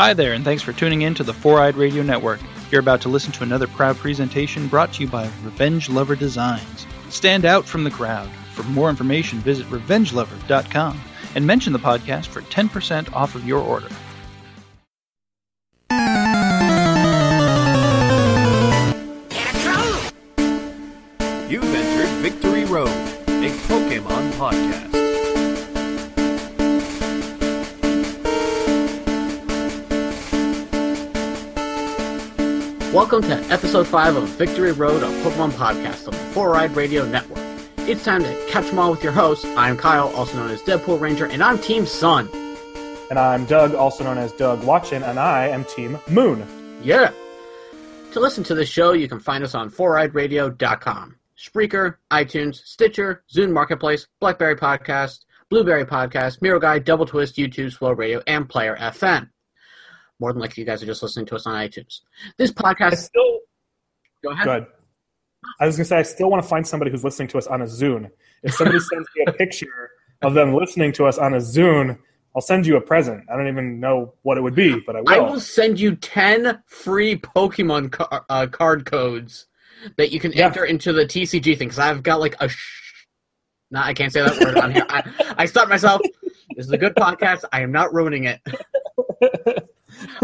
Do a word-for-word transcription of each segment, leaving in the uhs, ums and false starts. Hi there, and thanks for tuning in to the Four-Eyed Radio Network. You're about to listen to another proud presentation brought to you by Revenge Lover Designs. Stand out from the crowd. For more information, visit revenge lover dot com and mention the podcast for ten percent off of your order. You've entered Victory Road, a Pokémon podcast. Welcome to Episode five of Victory Road, a Pokemon podcast on the Four-Eyed Radio Network. It's time to catch them all with your host. I'm Kyle, also known as Deadpool Ranger, and I'm Team Sun. And I'm Doug, also known as Doug Watchin, and I am Team Moon. Yeah. To listen to this show, you can find us on four eyed radio dot com, Spreaker, iTunes, Stitcher, Zune Marketplace, BlackBerry Podcast, Blueberry Podcast, Mirror Guide, Double Twist, YouTube, Slow Radio, and Player F M. More than likely, you guys are just listening to us on iTunes. This podcast... I still... Go ahead. Go ahead. I was going to say, I still want to find somebody who's listening to us on a Zune. If somebody sends me a picture of them listening to us on a Zune, I'll send you a present. I don't even know what it would be, but I will. I will send you ten free Pokemon car- uh, card codes that you can yeah. enter into the T C G thing, because I've got like a shh. No, I can't say that word on here. I, I stopped myself. This is a good podcast. I am not ruining it.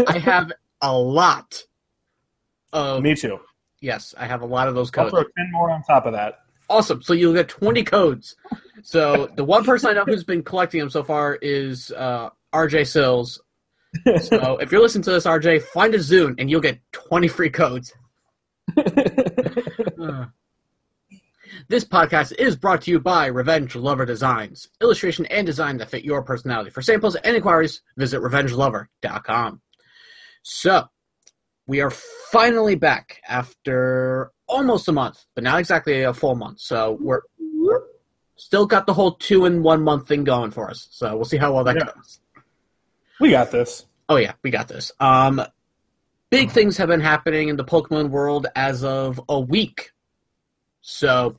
I have a lot of... Me too. Yes, I have a lot of those codes. I'll throw ten more on top of that. Awesome. So you'll get twenty codes. So the one person I know who's been collecting them so far is uh, R J Sills. So if you're listening to this, R J, find a Zune, and you'll get twenty free codes. uh. This podcast is brought to you by Revenge Lover Designs. Illustration and design that fit your personality. For samples and inquiries, visit revenge lover dot com. So, we are finally back after almost a month, but not exactly a full month. So, we're, we're still got the whole two in one month thing going for us. So, we'll see how well that yeah. goes. We got this. Oh, yeah, we got this. Um, big things have been happening in the Pokemon world as of a week. So,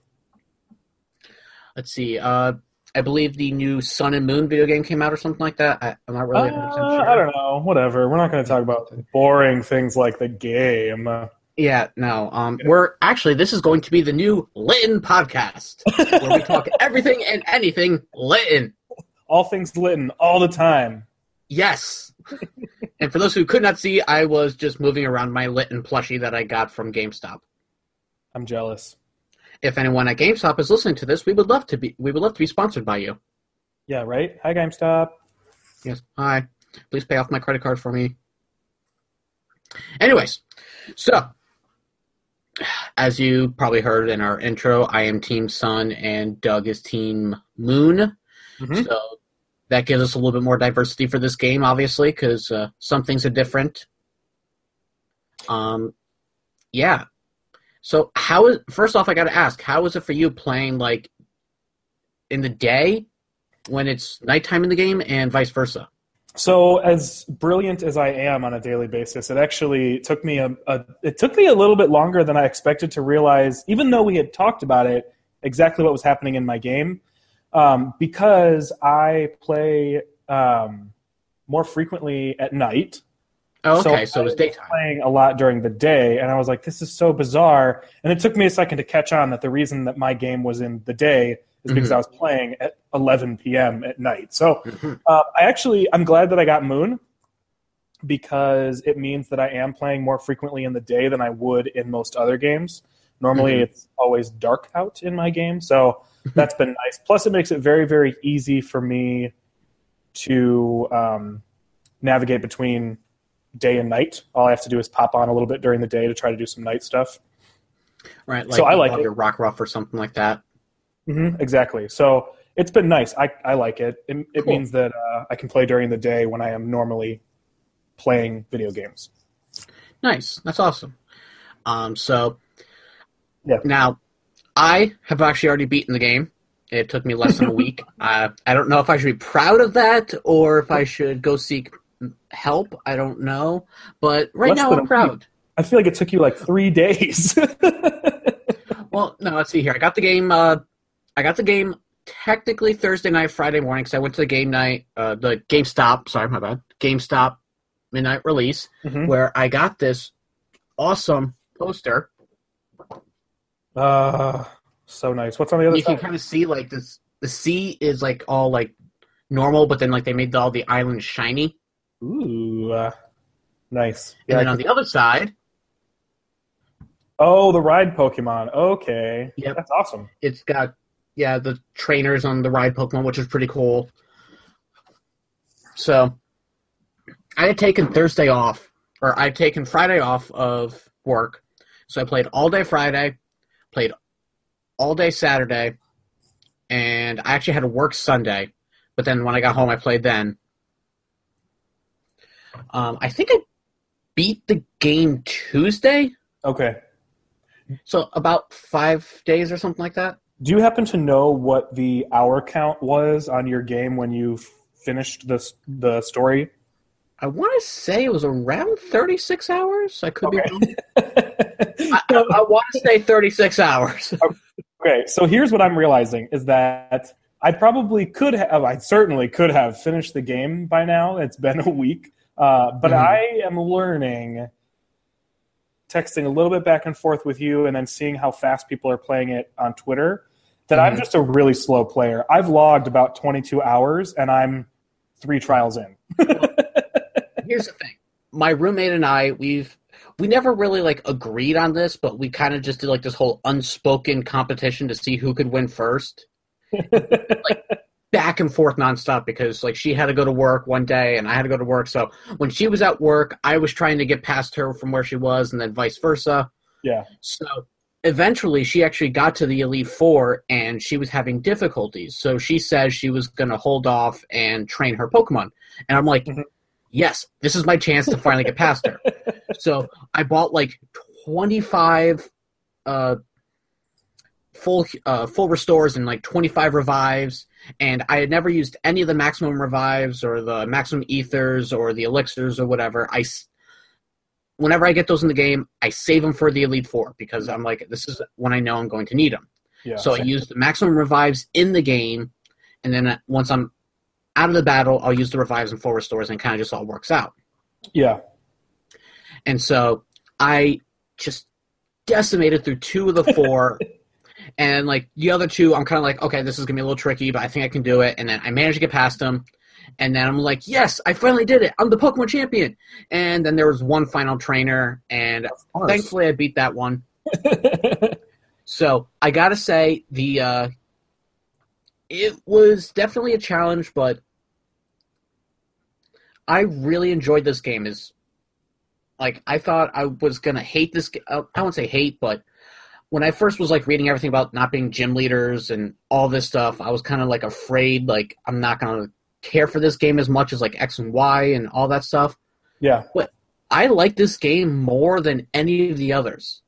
let's see. Uh, I believe the new Sun and Moon video game came out or something like that. I, I'm not really one hundred percent uh, sure. I don't know. Whatever. We're not going to talk about boring things like the game. Yeah, no. Um, we're actually, this is going to be the new Litten podcast, where we talk everything and anything Litten. All things Litten, all the time. Yes. And for those who could not see, I was just moving around my Litten plushie that I got from GameStop. I'm jealous. If anyone at GameStop is listening to this, we would love to be we would love to be sponsored by you. Yeah, right? Hi, GameStop. Yes, hi. Please pay off my credit card for me. Anyways, so, as you probably heard in our intro, I am Team Sun and Doug is Team Moon. Mm-hmm. So that gives us a little bit more diversity for this game, obviously, because uh, some things are different. Um, yeah. So how is first off, I got to ask, how is it for you playing like in the day when it's nighttime in the game and vice versa? So as brilliant as I am on a daily basis, it actually took me a, a it took me a little bit longer than I expected to realize, even though we had talked about it, exactly what was happening in my game, um, because I play um, more frequently at night. Oh, okay, so, so it was daytime. I was playing a lot during the day, and I was like, this is so bizarre. And it took me a second to catch on that the reason that my game was in the day is mm-hmm. because I was playing at eleven p.m. at night. So mm-hmm. uh, I actually, I'm glad that I got Moon, because it means that I am playing more frequently in the day than I would in most other games. Normally mm-hmm. it's always dark out in my game, so that's been nice. Plus it makes it very, very easy for me to um, navigate between day and night. All I have to do is pop on a little bit during the day to try to do some night stuff. Right, like, so I like your Rock Ruff or something like that. Mm-hmm, exactly. So it's been nice. I, I like it. It, it cool. means that uh, I can play during the day when I am normally playing video games. Nice. That's awesome. Um, so yeah. Now, I have actually already beaten the game. It took me less than a week. Uh, I don't know if I should be proud of that or if I should go seek help. I don't know, but right Less now I'm proud. I feel like it took you like three days. Well, no, let's see here. I got the game. Uh, I got the game technically Thursday night, Friday morning, because I went to the game night, uh, the GameStop. Sorry, my bad. GameStop midnight release, mm-hmm. where I got this awesome poster. Uh, so nice. What's on the other you side? You can kind of see, like, this. The sea is, like, all, like, normal, but then, like, they made all the islands shiny. Ooh, uh, nice. And yeah, then I on can... the other side... Oh, the ride Pokemon. Okay. Yep. That's awesome. It's got, yeah, the trainers on the ride Pokemon, which is pretty cool. So, I had taken Thursday off, or I had taken Friday off of work. So I played all day Friday, played all day Saturday, and I actually had to work Sunday. But then when I got home, I played then. Um, I think I beat the game Tuesday. Okay. So about five days or something like that. Do you happen to know what the hour count was on your game when you finished the, the story? I want to say it was around thirty-six hours. I could okay. be wrong. I, I, I want to say thirty-six hours. Okay, so here's what I'm realizing is that I probably could have, I certainly could have finished the game by now. It's been a week. Uh, but mm-hmm. I am learning... texting a little bit back and forth with you and then seeing how fast people are playing it on Twitter, that mm-hmm. I'm just a really slow player. I've logged about twenty-two hours, and I'm three trials in. Well, here's the thing. My roommate and I, we've we never really, like, agreed on this, but we kind of just did, like, this whole unspoken competition to see who could win first. Like, back and forth nonstop because, like, she had to go to work one day and I had to go to work. So when she was at work, I was trying to get past her from where she was and then vice versa. Yeah. So eventually she actually got to the Elite Four and she was having difficulties. So she says she was going to hold off and train her Pokemon. And I'm like, mm-hmm. yes, this is my chance to finally get past her. So I bought, like, twenty-five uh, full uh, full restores and, like, twenty-five revives. And I had never used any of the maximum revives or the maximum ethers or the elixirs or whatever. I, whenever I get those in the game, I save them for the Elite Four because I'm like, this is when I know I'm going to need them. Yeah, so same. I use the maximum revives in the game, and then once I'm out of the battle, I'll use the revives and full restores, and it kind of just all works out. Yeah. And so I just decimated through two of the four. And, like, the other two, I'm kind of like, okay, this is going to be a little tricky, but I think I can do it. And then I managed to get past them. And then I'm like, yes, I finally did it. I'm the Pokemon champion. And then there was one final trainer, and thankfully I beat that one. So I got to say, the uh, it was definitely a challenge, but I really enjoyed this game. Is Like, I thought I was going to hate this game. I won't say hate, but... when I first was, like, reading everything about not being gym leaders and all this stuff, I was kind of, like, afraid, like, I'm not going to care for this game as much as, like, X and Y and all that stuff. Yeah. But I like this game more than any of the others.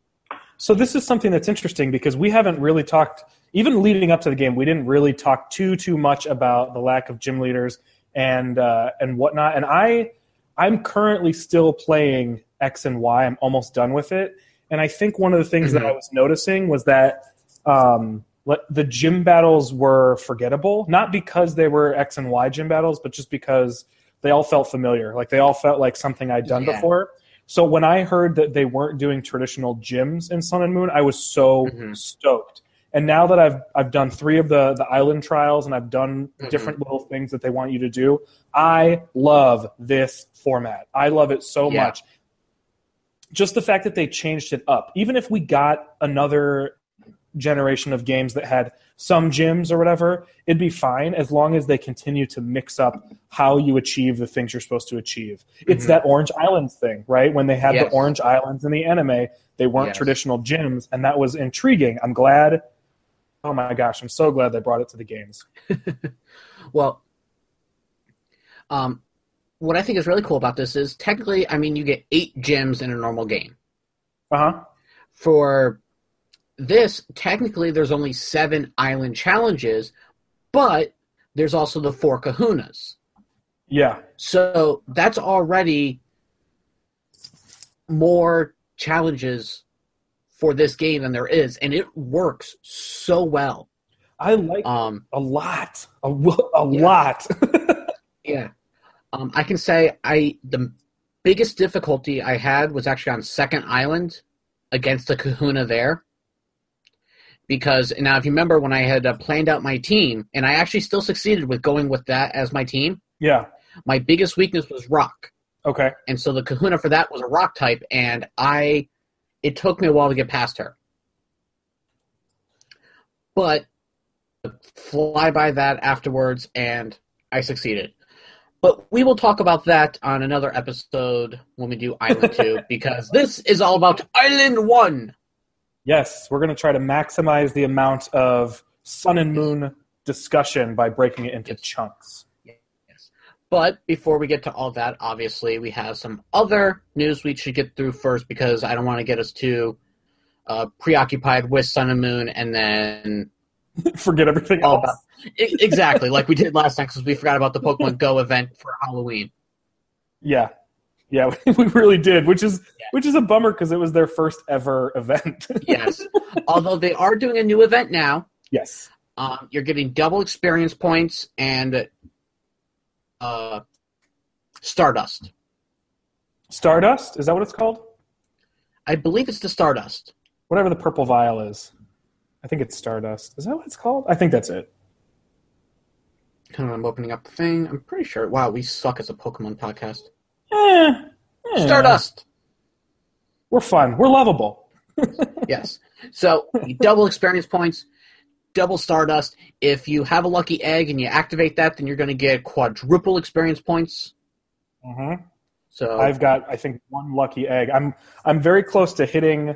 So this is something that's interesting because we haven't really talked, even leading up to the game, we didn't really talk too, too much about the lack of gym leaders and uh, and whatnot. And I, I'm currently still playing X and Y. I'm almost done with it. And I think one of the things that I was noticing was that um, let, the gym battles were forgettable, not because they were X and Y gym battles, but just because they all felt familiar. Like, they all felt like something I'd done yeah. before. So when I heard that they weren't doing traditional gyms in Sun and Moon, I was so mm-hmm. stoked. And now that I've I've done three of the, the island trials and I've done mm-hmm. different little things that they want you to do, I love this format. I love it so yeah. much. Just the fact that they changed it up. Even if we got another generation of games that had some gyms or whatever, it'd be fine as long as they continue to mix up how you achieve the things you're supposed to achieve. Mm-hmm. It's that Orange Islands thing, right? When they had yes. the Orange Islands in the anime, they weren't yes. traditional gyms, and that was intriguing. I'm glad. Oh, my gosh. I'm so glad they brought it to the games. Well, um, what I think is really cool about this is technically, I mean, you get eight gyms in a normal game. Uh-huh. For this, technically, there's only seven island challenges, but there's also the four kahunas. Yeah. So that's already more challenges for this game than there is, and it works so well. I like um, a lot. A, a yeah. lot. yeah. Um, I can say I the biggest difficulty I had was actually on Second Island against the Kahuna there. Because, now if you remember when I had uh, planned out my team, and I actually still succeeded with going with that as my team. Yeah. My biggest weakness was rock. Okay. And so the Kahuna for that was a rock type, and I, it took me a while to get past her. But, fly by that afterwards, and I succeeded. But we will talk about that on another episode when we do Island two, because this is all about Island one. Yes, we're going to try to maximize the amount of Sun and Moon discussion by breaking it into yes. chunks. Yes. But before we get to all that, obviously, we have some other news we should get through first, because I don't want to get us too uh, preoccupied with Sun and Moon and then... forget everything else. About, exactly, like we did last time, because we forgot about the Pokemon Go event for Halloween. Yeah, yeah, we really did, which is yeah. which is a bummer because it was their first ever event. Yes, although they are doing a new event now. Yes, um, you're getting double experience points and uh, Stardust. Stardust? Is that what it's called? I believe it's the Stardust. Whatever the purple vial is. I think it's Stardust. Is that what it's called? I think that's it. I'm opening up the thing. I'm pretty sure. Wow, we suck as a Pokemon podcast. Eh, eh. Stardust. We're fun. We're lovable. Yes. So double experience points, double Stardust. If you have a lucky egg and you activate that, then you're going to get quadruple experience points. Mm-hmm. So I've got, I think, one lucky egg. I'm I'm very close to hitting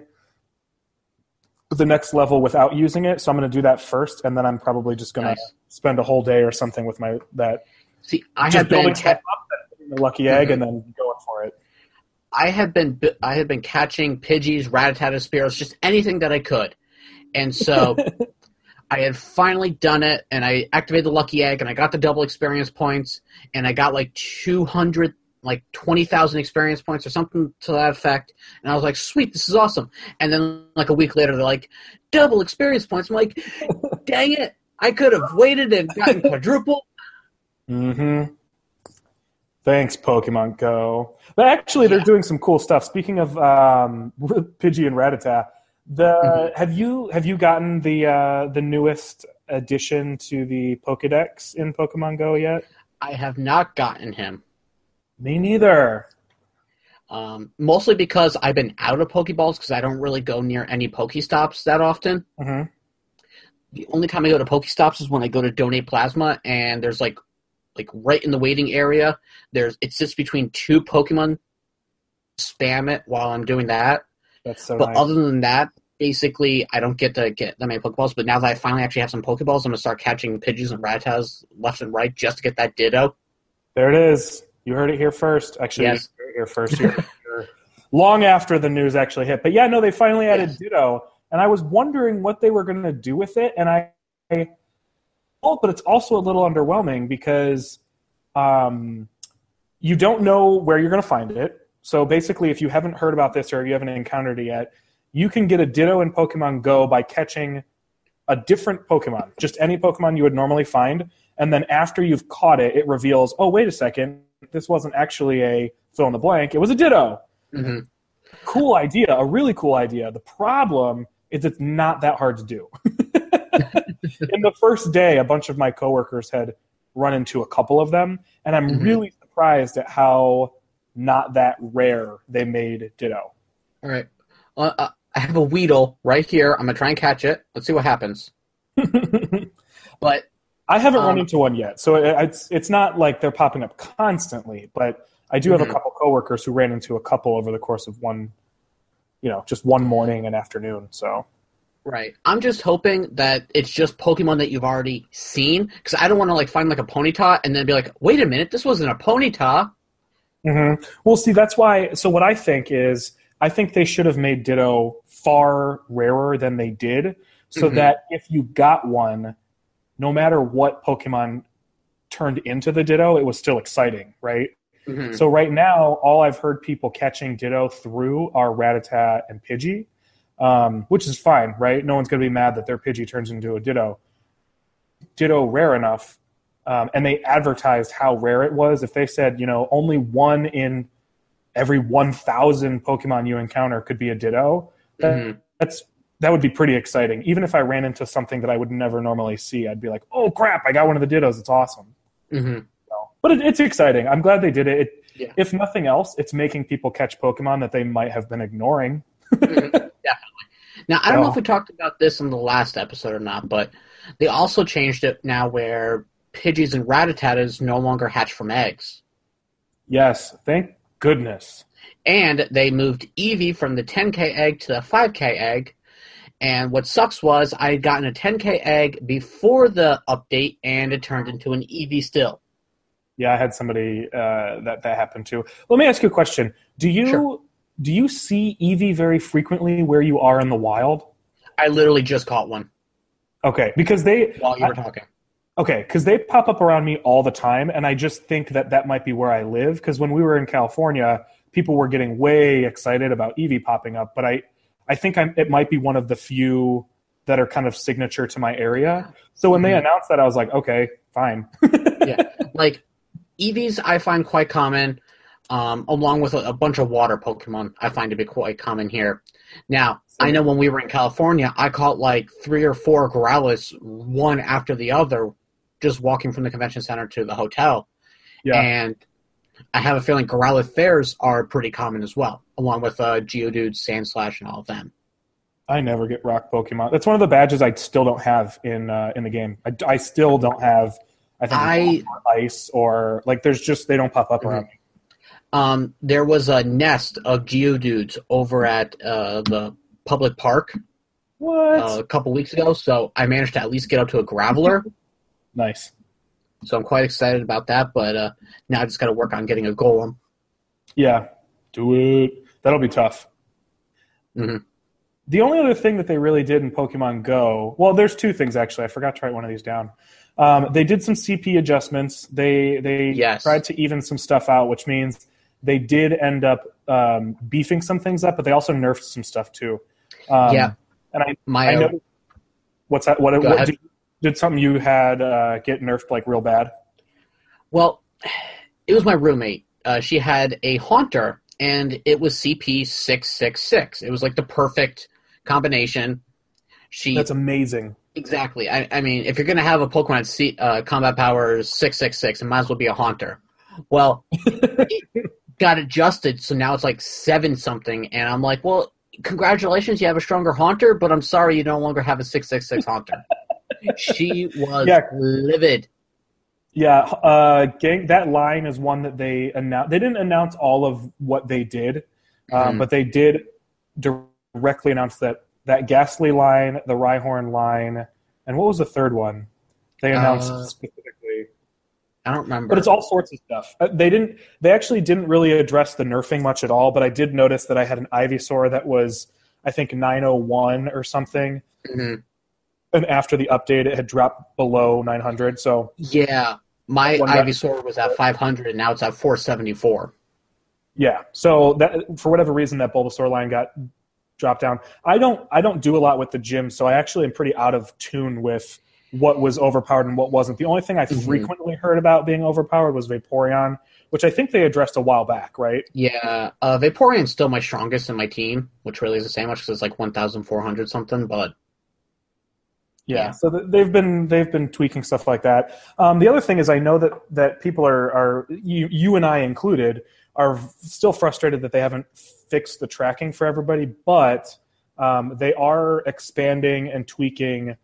the next level without using it, so I'm going to do that first, and then I'm probably just going nice. to spend a whole day or something with my that. See, I just have building been ca- up and the lucky egg, mm-hmm. and then going for it. I had been I had been catching Pidgeys, Rattata Spearows, just anything that I could, and so I had finally done it, and I activated the lucky egg, and I got the double experience points, and I got like two hundred. like twenty thousand experience points or something to that effect. And I was like, sweet, this is awesome. And then like a week later, they're like, double experience points. I'm like, dang it. I could have waited and gotten quadruple. Mm-hmm. Thanks, Pokemon Go. But actually, they're yeah. doing some cool stuff. Speaking of um, Pidgey and Rattata, the mm-hmm. have you have you gotten the uh, the newest addition to the Pokedex in Pokemon Go yet? I have not gotten him. Me neither. Um, mostly because I've been out of Pokeballs because I don't really go near any Pokestops that often. Mm-hmm. The only time I go to Pokestops is when I go to donate plasma, and there's like, like right in the waiting area. There's it sits between two Pokemon. Spam it while I'm doing that. That's so. But nice. Other than that, basically, I don't get to get that many Pokeballs. But now that I finally actually have some Pokeballs, I'm gonna start catching Pidgeys and Rattatas left and right just to get that Ditto. There it is. You heard it here first. Actually, yes. you heard it here first. You heard it here long after the news actually hit. But yeah, no, they finally added yes. Ditto. And I was wondering what they were going to do with it. And I, I oh, but it's also a little underwhelming because um, you don't know where you're going to find it. So basically, if you haven't heard about this or if you haven't encountered it yet, you can get a Ditto in Pokemon Go by catching a different Pokemon, just any Pokemon you would normally find. And then after you've caught it, it reveals, oh, wait a second. This wasn't actually a fill-in-the-blank. It was a Ditto. Mm-hmm. Cool idea, a really cool idea. The problem is it's not that hard to do. In the first day, a bunch of my coworkers had run into a couple of them, and I'm mm-hmm. really surprised at how not that rare they made Ditto. All right. Uh, I have a Weedle right here. I'm going to try and catch it. Let's see what happens. But... I haven't um, run into one yet, so it's it's not like they're popping up constantly. But I do have mm-hmm. a couple coworkers who ran into a couple over the course of one, you know, just one morning and afternoon. So, right. I'm just hoping that it's just Pokemon that you've already seen, because I don't want to like find like a Ponyta and then be like, wait a minute, this wasn't a Ponyta. Mm-hmm. Well, see, that's why. So what I think is, I think they should have made Ditto far rarer than they did, so mm-hmm. that if you got one, no matter what Pokemon turned into the Ditto, it was still exciting, right? Mm-hmm. So right now, all I've heard people catching Ditto through are Rattata and Pidgey, um, which is fine, right? No one's going to be mad that their Pidgey turns into a Ditto. Ditto rare enough, um, and they advertised how rare it was. If they said, you know, only one in every one thousand Pokemon you encounter could be a Ditto, that, mm-hmm. that's that would be pretty exciting. Even if I ran into something that I would never normally see, I'd be like, oh, crap, I got one of the Dittos. It's awesome. Mm-hmm. So, but it, it's exciting. I'm glad they did it. it yeah. If nothing else, it's making people catch Pokemon that they might have been ignoring. Definitely. Now, I don't so. know if we talked about this in the last episode or not, but they also changed it now where Pidgeys and Rattatatas no longer hatch from eggs. Yes, thank goodness. And they moved Eevee from the ten K egg to the five K egg. And what sucks was I had gotten a ten K egg before the update, and it turned into an Eevee still. Yeah, I had somebody uh, that that happened to. Let me ask you a question. Do you sure. do you see Eevee very frequently where you are in the wild? I literally just caught one. Okay, because they while you were I, talking. Okay, because they pop up around me all the time, and I just think that that might be where I live. Because when we were in California, people were getting way excited about Eevee popping up, but I. I think I'm, it might be one of the few that are kind of signature to my area. So when mm-hmm. they announced that, I was like, okay, fine. yeah, like Eevees I find quite common, um, along with a, a bunch of water Pokemon I find to be quite common here. Now, so, I know when we were in California, I caught like three or four Growlithe, one after the other, just walking from the convention center to the hotel. Yeah. And I have a feeling Growlithe fairs are pretty common as well, along with uh, Geodude, Sandslash, and all of them. I never get rock Pokemon. That's one of the badges I still don't have in uh, in the game. I, I still don't have, I think, I, or ice or, like, there's just, they don't pop up mm-hmm. around me. Um, there was a nest of Geodudes over at uh, the public park what? Uh, a couple weeks ago, so I managed to at least get up to a Graveler. Nice. So I'm quite excited about that, but uh, now I just got to work on getting a Golem. Yeah, do it. That'll be tough. Mm-hmm. The only other thing that they really did in Pokemon Go, well, there's two things, actually. I forgot to write one of these down. Um, they did some C P adjustments. They they yes. tried to even some stuff out, which means they did end up um, beefing some things up, but they also nerfed some stuff, too. Um, yeah. And I, My I know – what's that? What, what did you Did something you had uh, get nerfed, like, real bad? Well, it was my roommate. Uh, she had a Haunter, and it was C P six six six. It was, like, the perfect combination. She That's amazing. Exactly. I, I mean, if you're going to have a Pokemon C, uh, combat power six six six, it might as well be a Haunter. Well, it got adjusted, so now it's, like, seven something, and I'm like, well, congratulations, you have a stronger Haunter, but I'm sorry you no longer have a six six six Haunter. She was yeah. livid. Yeah, uh, gang, that line is one that they announced. They didn't announce all of what they did, um, mm-hmm. but they did directly announce that that Ghastly line, the Rhyhorn line, and what was the third one? They announced uh, specifically. I don't remember. But it's all sorts of stuff. They didn't. They actually didn't really address the nerfing much at all, but I did notice that I had an Ivysaur that was, I think, nine oh one or something. Mm-hmm. And after the update, it had dropped below nine hundred, so... Yeah, my Ivysaur was at five hundred, and now it's at four seventy-four. Yeah, so that, for whatever reason, that Bulbasaur line got dropped down. I don't I don't do a lot with the gym, so I actually am pretty out of tune with what was overpowered and what wasn't. The only thing I mm-hmm. frequently heard about being overpowered was Vaporeon, which I think they addressed a while back, right? Yeah, uh, Vaporeon's still my strongest in my team, which really isn't saying much because it's like fourteen hundred something, but... Yeah. yeah, so they've been they've been tweaking stuff like that. Um, the other thing is, I know that, that people are are you you and I included are still frustrated that they haven't fixed the tracking for everybody, but um, they are expanding and tweaking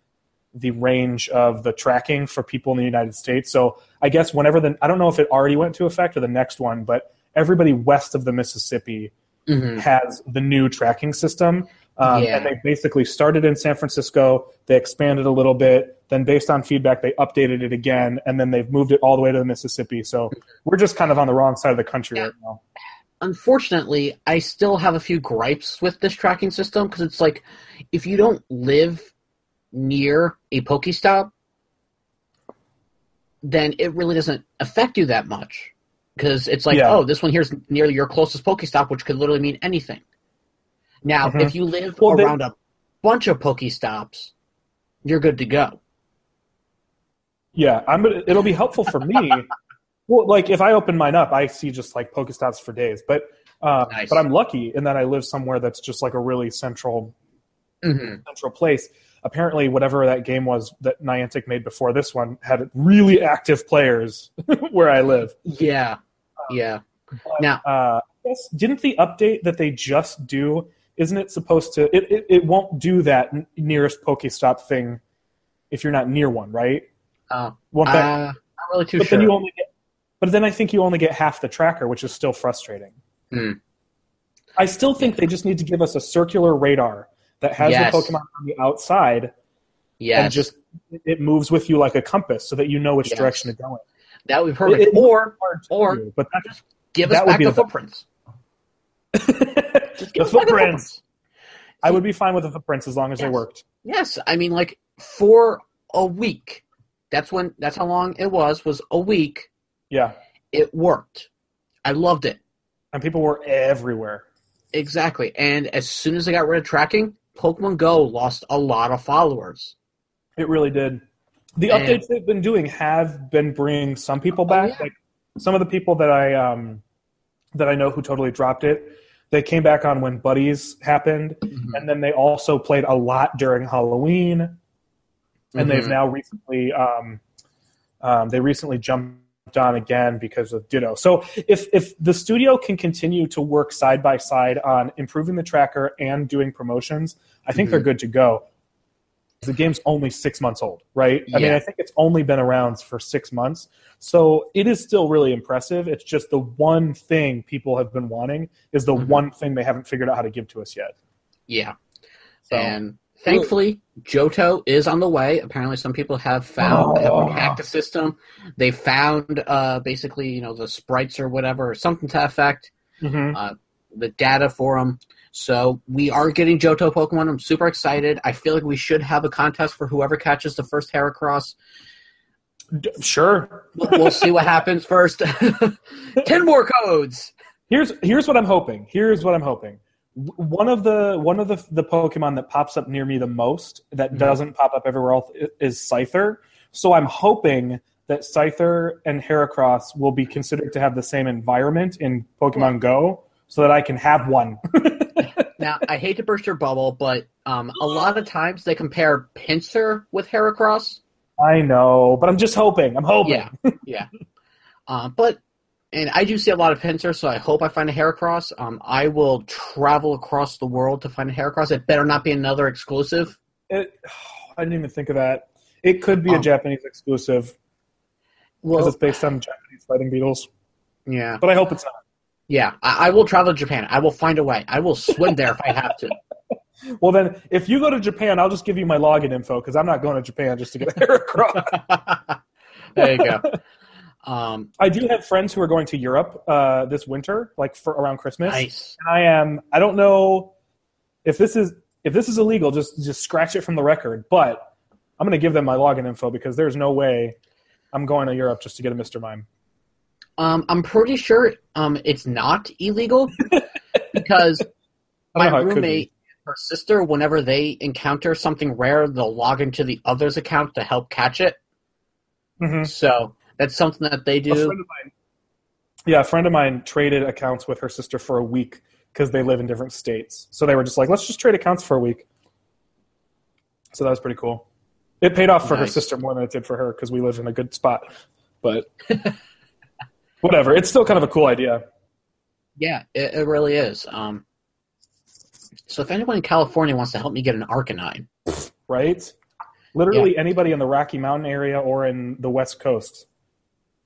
the range of the tracking for people in the United States. So I guess whenever the I don't know if it already went to effect or the next one, but everybody west of the Mississippi mm-hmm. has the new tracking system. Um, yeah. And they basically started in San Francisco, they expanded a little bit, then based on feedback, they updated it again, and then they've moved it all the way to the Mississippi. So we're just kind of on the wrong side of the country yeah. right now. Unfortunately, I still have a few gripes with this tracking system, because it's like, if you don't live near a Pokestop, then it really doesn't affect you that much. Because it's like, yeah. oh, this one here's near your closest Pokestop, which could literally mean anything. Now, mm-hmm. if you live well, around they, a bunch of Pokestops, you're good to go. Yeah, I'm. It'll be helpful for me. Well, like if I open mine up, I see just like Pokestops for days. But Uh, nice. But I'm lucky in that I live somewhere that's just like a really central, mm-hmm. central place. Apparently, whatever that game was that Niantic made before this one had really active players where I live. Yeah, um, yeah. But, now, uh, I guess, didn't the update that they just do? Isn't it supposed to? It it, it won't do that nearest Pokestop thing if you're not near one, right? Uh, won't that? Uh, not really too but sure. Then you only get, but then I think you only get half the tracker, which is still frustrating. Mm. I still think they just need to give us a circular radar that has yes. the Pokemon on the outside, yes. and just it moves with you like a compass, so that you know which yes. direction to go in. That would be perfect. It, it or, or do, but that, just give us back the footprints. Just give the us footprints. footprints. I would be fine with the footprints as long as yes. they worked. Yes, I mean, like for a week. That's when. That's how long it was. Was a week. Yeah. It worked. I loved it. And people were everywhere. Exactly. And as soon as they got rid of tracking, Pokemon Go lost a lot of followers. It really did. The and, updates they've been doing have been bringing some people back. Oh, yeah. Like some of the people that I um, that I know who totally dropped it, they came back on when Buddies happened, mm-hmm. and then they also played a lot during Halloween. And mm-hmm. they've now recently um, um, they recently jumped on again because of Ditto. So if if the studio can continue to work side by side on improving the tracker and doing promotions, I think mm-hmm. they're good to go. The game's only six months old, right? Yeah. I mean, I think it's only been around for six months. So it is still really impressive. It's just the one thing people have been wanting is the mm-hmm. one thing they haven't figured out how to give to us yet. Yeah. So, and thankfully, Johto is on the way. Apparently, some people have found oh. have hacked the system. They found uh, basically, you know, the sprites or whatever, or something to that effect. Mm-hmm. Uh, the data for them. So we are getting Johto Pokemon. I'm super excited. I feel like we should have a contest for whoever catches the first Heracross. D- sure, we'll, we'll see what happens first. Ten more codes. Here's here's what I'm hoping. Here's what I'm hoping. One of the one of the, the Pokemon that pops up near me the most that mm-hmm. doesn't pop up everywhere else is Scyther. So I'm hoping that Scyther and Heracross will be considered to have the same environment in Pokemon yeah. Go, so that I can have one. Now, I hate to burst your bubble, but um, a lot of times they compare Pinsir with Heracross. I know, but I'm just hoping. I'm hoping. Yeah, yeah. Uh, but, and I do see a lot of Pinsir, so I hope I find a Heracross. Um, I will travel across the world to find a Heracross. It better not be another exclusive. It, oh, I didn't even think of that. It could be um, a Japanese exclusive. Well, because it's based on Japanese fighting beetles. Yeah. But I hope it's not. Yeah, I, I will travel to Japan. I will find a way. I will swim there if I have to. Well, then, if you go to Japan, I'll just give you my login info because I'm not going to Japan just to get a Heracross. There you go. Um, I do have friends who are going to Europe uh, this winter, like for around Christmas. Nice. And I am. I don't know if this is if this is illegal. Just just scratch it from the record. But I'm going to give them my login info because there's no way I'm going to Europe just to get a Mister Mime. Um, I'm pretty sure um, it's not illegal because my roommate and her sister, whenever they encounter something rare, they'll log into the other's account to help catch it. Mm-hmm. So that's something that they do. A friend of mine, yeah, a friend of mine traded accounts with her sister for a week because they live in different states. So they were just like, let's just trade accounts for a week. So that was pretty cool. It paid off for nice. Her sister more than it did for her because we live in a good spot. But... Whatever. It's still kind of a cool idea. Yeah, it, it really is. Um, so if anyone in California wants to help me get an Arcanine. Right? Literally yeah. anybody in the Rocky Mountain area or in the West Coast.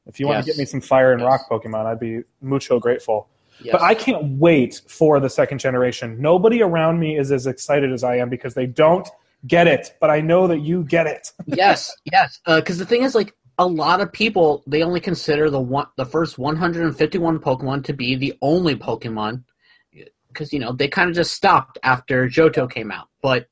If you want yes. to get me some fire and yes. rock Pokemon, I'd be mucho grateful. Yes. But I can't wait for the second generation. Nobody around me is as excited as I am because they don't get it. But I know that you get it. Yes, yes. Because uh, the thing is, like, a lot of people, they only consider the one, the first one hundred fifty-one Pokemon to be the only Pokemon because, you know, they kind of just stopped after Johto came out. But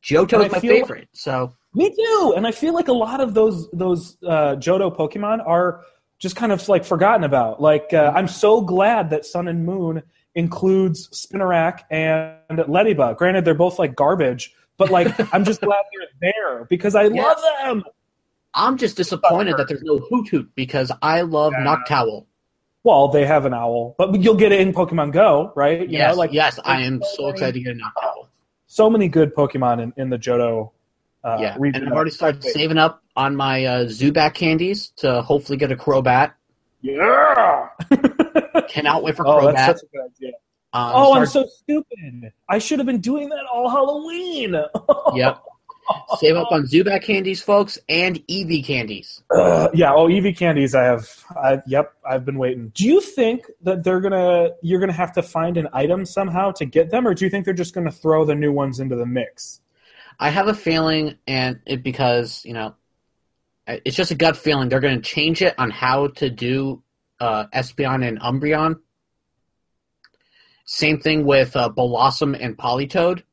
Johto is my favorite, like, so... Me too! And I feel like a lot of those those uh, Johto Pokemon are just kind of, like, forgotten about. Like, uh, I'm so glad that Sun and Moon includes Spinarak and Ledyba. Granted, they're both, like, garbage, but, like, I'm just glad they're there because I yeah. love them! I'm just disappointed that there's no Hoot Hoot because I love yeah. Noctowl. Well, they have an owl, but you'll get it in Pokemon Go, right? You yes, know, like, yes, I am so excited to get an owl. So many good Pokemon in, in the Johto uh, yeah. region. And I've already started saving up on my uh, Zubat candies to hopefully get a Crobat. Yeah! Cannot wait for oh, Crobat. Oh, that's such a good idea. Um, oh, start... I'm so stupid. I should have been doing that all Halloween. Yep. Save up on Zubat candies, folks, and Eevee candies. Uh, yeah, oh, Eevee candies I have. I, yep, I've been waiting. Do you think that they're gonna? You're going to have to find an item somehow to get them, or do you think they're just going to throw the new ones into the mix? I have a feeling, and it because, you know, it's just a gut feeling. They're going to change it on how to do uh, Espeon and Umbreon. Same thing with uh, Blossom and Politoed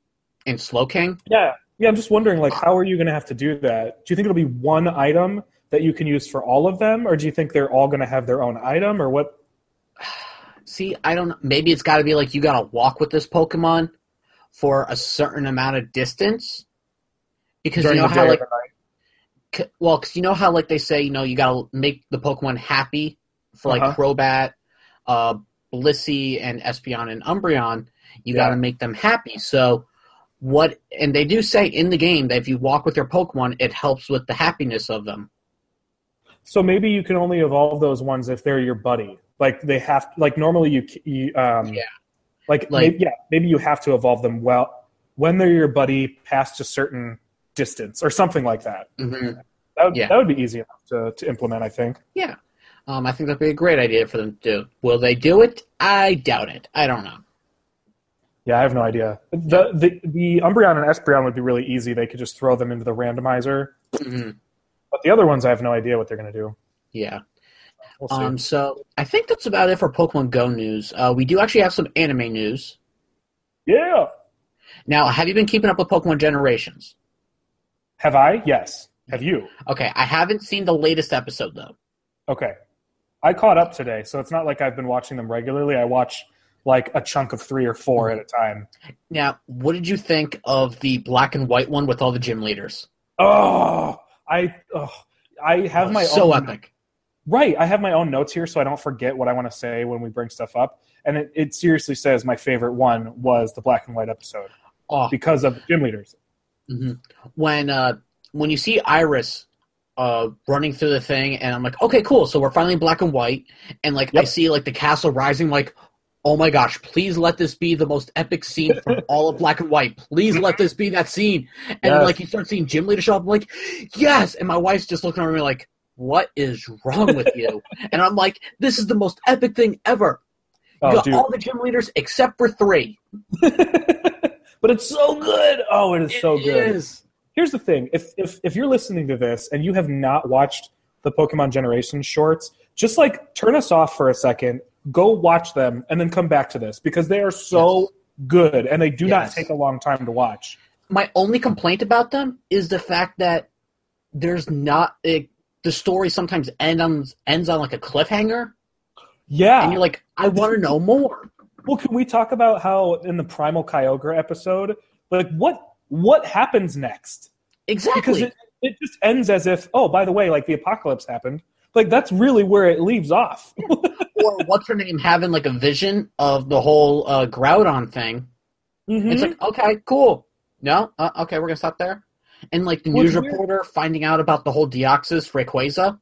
and Slowking. Yeah. Yeah, I'm just wondering, like, how are you going to have to do that? Do you think it'll be one item that you can use for all of them, or do you think they're all going to have their own item, or what? See, I don't know. Maybe it's got to be like you got to walk with this Pokemon for a certain amount of distance, because During you know how like, c- well, because you know how like they say, you know, you got to make the Pokemon happy for like uh-huh. Crobat, uh, Blissey, and Espeon and Umbreon. You yeah. got to make them happy, so. What and they do say in the game that if you walk with your Pokemon, it helps with the happiness of them. So maybe you can only evolve those ones if they're your buddy. Like they have, like normally you, you um, yeah, like, like maybe, yeah, maybe you have to evolve them well when they're your buddy past a certain distance or something like that. Mm-hmm. That would, yeah. that would be easy enough to, to implement, I think. Yeah, um, I think that'd be a great idea for them to do. Will they do it? I doubt it. I don't know. Yeah, I have no idea. The, the the Umbreon and Espeon would be really easy. They could just throw them into the randomizer. Mm-hmm. But the other ones, I have no idea what they're going to do. Yeah. We'll see. Um, so I think that's about it for Pokemon Go news. Uh, we do actually have some anime news. Yeah. Now, have you been keeping up with Pokemon Generations? Have I? Yes. Have you? Okay. I haven't seen the latest episode, though. Okay. I caught up today, so it's not like I've been watching them regularly. I watch... like a chunk of three or four at a time. Now, what did you think of the black and white one with all the gym leaders? Oh, I oh, I have my so own... So epic. Right, I have my own notes here so I don't forget what I want to say when we bring stuff up. And it, it seriously says my favorite one was the black and white episode oh. because of gym leaders. Mm-hmm. When, uh, when you see Iris... Uh, running through the thing, and I'm like, okay, cool, so we're finally black and white, and like yep. I see like the castle rising, like... oh my gosh, please let this be the most epic scene from all of black and white. Please let this be that scene. And yes. then, like, you start seeing gym leader show up. I'm like, yes! And my wife's just looking at me like, what is wrong with you? And I'm like, this is the most epic thing ever. You oh, got dude. all the gym leaders except for three. But it's so good. Oh, it is it so good. Is. Here's the thing. If, if if you're listening to this and you have not watched the Pokemon Generations shorts, just, like, turn us off for a second. Go watch them and then come back to this because they are so yes. good and they do yes. not take a long time to watch. My only complaint about them is the fact that there's not it, the story sometimes end on, ends on like a cliffhanger. Yeah. And you're like, I want to know more. Well, can we talk about how in the Primal Kyogre episode, like what what happens next? Exactly. Because it, it just ends as if, oh, by the way, like the apocalypse happened. Like that's really where it leaves off. Or what's her name having like a vision of the whole uh, Groudon thing? Mm-hmm. It's like okay, cool. No, uh, okay, we're gonna stop there. And like the What's news weird? reporter finding out about the whole Deoxys Rayquaza.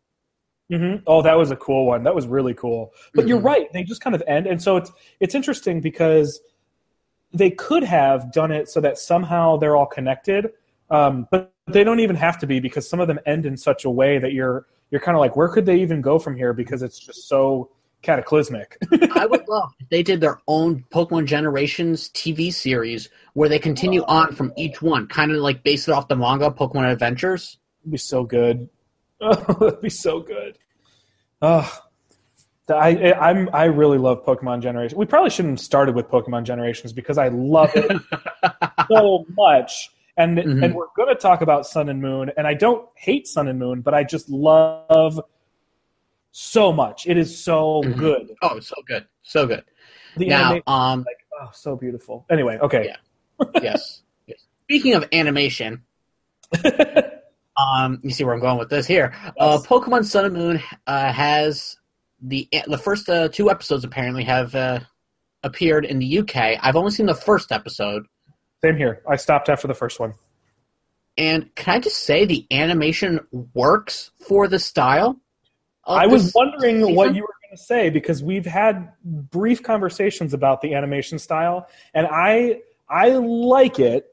Mm-hmm. Oh, that was a cool one. That was really cool. But mm-hmm. you're right; they just kind of end, and so it's it's interesting because they could have done it so that somehow they're all connected, um, but they don't even have to be because some of them end in such a way that you're. You're kind of like, where could they even go from here? Because it's just so cataclysmic. I would love if they did their own Pokemon Generations T V series where they continue oh. on from each one, kind of like based it off the manga Pokemon Adventures. It'd be so good. Oh, it'd be so good. Oh, I I'm I really love Pokemon Generations. We probably shouldn't have started with Pokemon Generations because I love it so much. And mm-hmm. and we're going to talk about Sun and Moon, and I don't hate Sun and Moon, but I just love so much. It is so mm-hmm. good. Oh, so good. So good. The now, um, like, oh, so beautiful. Anyway, okay. Yeah. yes. yes. Speaking of animation, um, you see where I'm going with this here. Yes. Uh, Pokemon Sun and Moon uh, has the the first uh, two episodes apparently have uh, appeared in the U K. I've only seen the first episode. Same here. I stopped after the first one. And can I just say the animation works for the style? I was wondering season? what you were going to say, because we've had brief conversations about the animation style, and I I like it.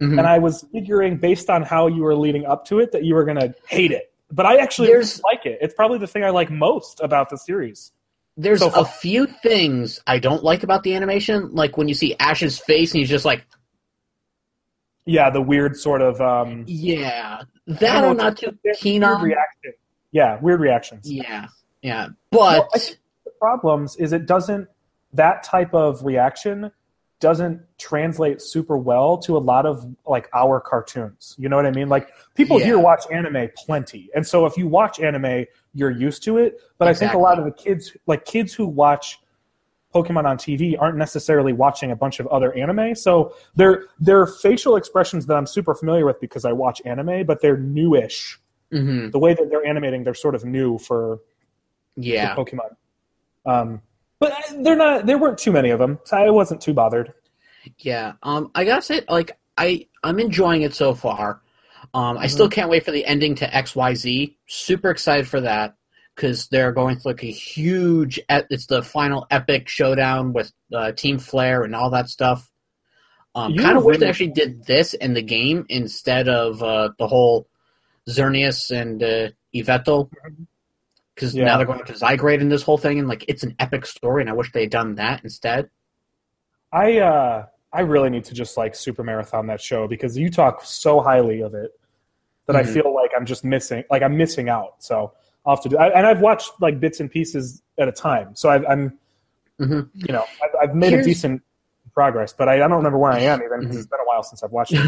Mm-hmm. And I was figuring, based on how you were leading up to it, that you were going to hate it. But I actually there's, like it. It's probably the thing I like most about the series. There's so a few things I don't like about the animation, like when you see Ash's face and he's just like... Yeah, the weird sort of... Um, yeah, that I'm not too keen on. Reaction. Yeah, weird reactions. Yeah, yeah. But... Well, I think the problem is it doesn't... That type of reaction... doesn't translate super well to a lot of, like, our cartoons. You know what I mean? Like, people yeah. here watch anime plenty. And so if you watch anime, you're used to it. But exactly. I think a lot of the kids, like, kids who watch Pokemon on T V aren't necessarily watching a bunch of other anime. So they're, they're facial expressions that I'm super familiar with because I watch anime, but they're newish. Mm-hmm. The way that they're animating, they're sort of new for, yeah. for Pokemon. Um But they're not. There weren't too many of them, so I wasn't too bothered. Yeah, um, I gotta say, like, I I'm enjoying it so far. Um, mm-hmm. I still can't wait for the ending to X Y Z. Super excited for that because they're going to like a huge. It's the final epic showdown with uh, Team Flare and all that stuff. Um, kind of wish they actually did this in the game instead of uh, the whole Xerneas and uh, Yveltal. Mm-hmm. Because yeah. now they're going to Zygrade in this whole thing, and like it's an epic story, and I wish they had done that instead. I uh, I really need to just like super marathon that show because you talk so highly of it that mm-hmm. I feel like I'm just missing, like I'm missing out. So I'll have to do. I, and I've watched like bits and pieces at a time, so I've, I'm, mm-hmm. you know, I've, I've made Here's... a decent progress, but I, I don't remember where I am even because mm-hmm. it's been a while since I've watched it.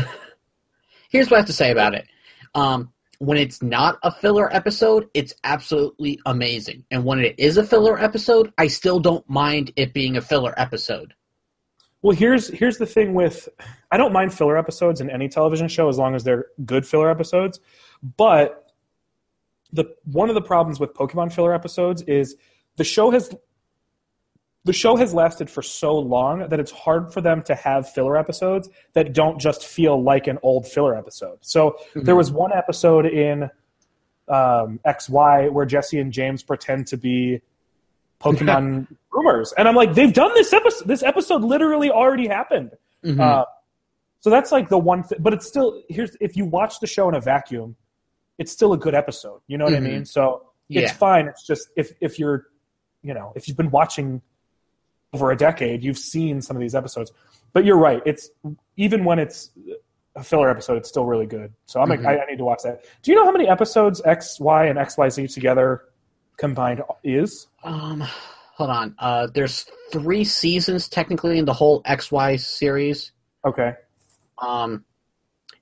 Here's what I have to say about it. Um, When it's not a filler episode, it's absolutely amazing. And when it is a filler episode, I still don't mind it being a filler episode. Well, here's here's the thing with... I don't mind filler episodes in any television show as long as they're good filler episodes. But the one of the problems with Pokemon filler episodes is the show has... The show has lasted for so long that it's hard for them to have filler episodes that don't just feel like an old filler episode. So mm-hmm. there was one episode in um, X Y where Jesse and James pretend to be Pokemon groomers. And I'm like, they've done this episode. This episode literally already happened. Mm-hmm. Uh, so that's like the one thing. But it's still, here's if you watch the show in a vacuum, it's still a good episode. You know what mm-hmm. I mean? So yeah. it's fine. It's just if if you're, you know, if you've been watching over a decade, you've seen some of these episodes. But you're right. It's even when it's a filler episode, it's still really good. So I'm mm-hmm. like, I, I need to watch that. Do you know how many episodes X Y and X Y Z together combined is? Um, hold on. Uh, there's three seasons technically in the whole X Y series. Okay. Um,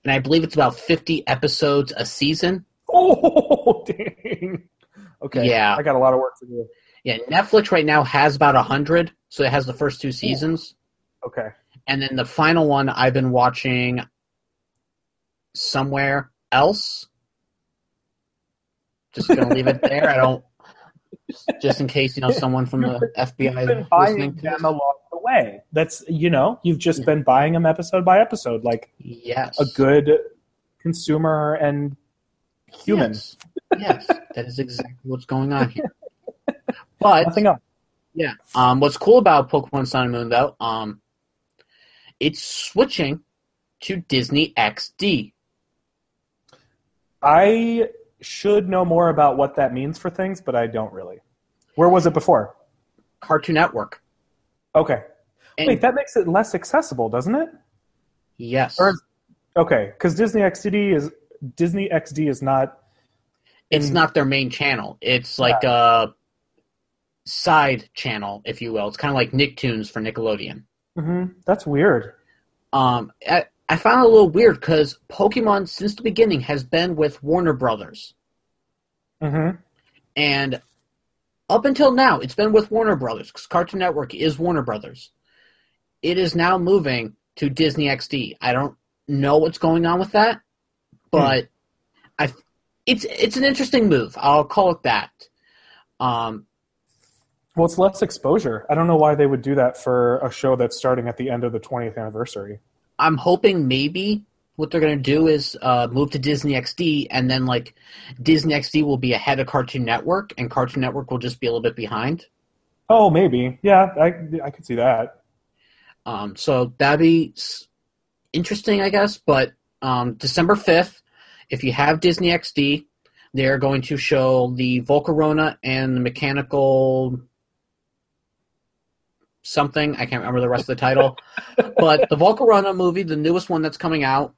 and I believe it's about fifty episodes a season. Oh, dang. Okay. Yeah. I got a lot of work to do. Yeah, Netflix right now has about one hundred, so it has the first two seasons. Okay. And then the final one I've been watching somewhere else. Just going to leave it there. I don't – just in case, you know, someone from the F B I is listening to them along the way. That's – you know, you've just yeah. been buying them episode by episode like yes. a good consumer and human. Yes. yes, that is exactly what's going on here. But nothing else. Yeah. Um, what's cool about Pokemon Sun and Moon though, um, it's switching to Disney X D. I should know more about what that means for things, but I don't really. Where was it before? Cartoon Network. Okay. And wait, that makes it less accessible, doesn't it? Yes. Or, okay, because Disney X D is Disney X D is not. In, it's not their main channel. It's like yeah. a side channel, if you will. It's kind of like Nicktoons for Nickelodeon. Mm-hmm. That's weird. Um, I, I found it a little weird because Pokemon, since the beginning, has been with Warner Brothers. Mm-hmm. And up until now, it's been with Warner Brothers because Cartoon Network is Warner Brothers. It is now moving to Disney X D. I don't know what's going on with that, but mm. I it's it's an interesting move. I'll call it that. Um, Well, it's less exposure. I don't know why they would do that for a show that's starting at the end of the twentieth anniversary. I'm hoping maybe what they're going to do is uh, move to Disney X D, and then like Disney X D will be ahead of Cartoon Network, and Cartoon Network will just be a little bit behind. Oh, maybe. Yeah, I, I could see that. Um, so that'd be interesting, I guess. But um, December fifth, if you have Disney X D, they're going to show the Volcarona and the mechanical something. I can't remember the rest of the title. But the Volcarona movie, the newest one that's coming out,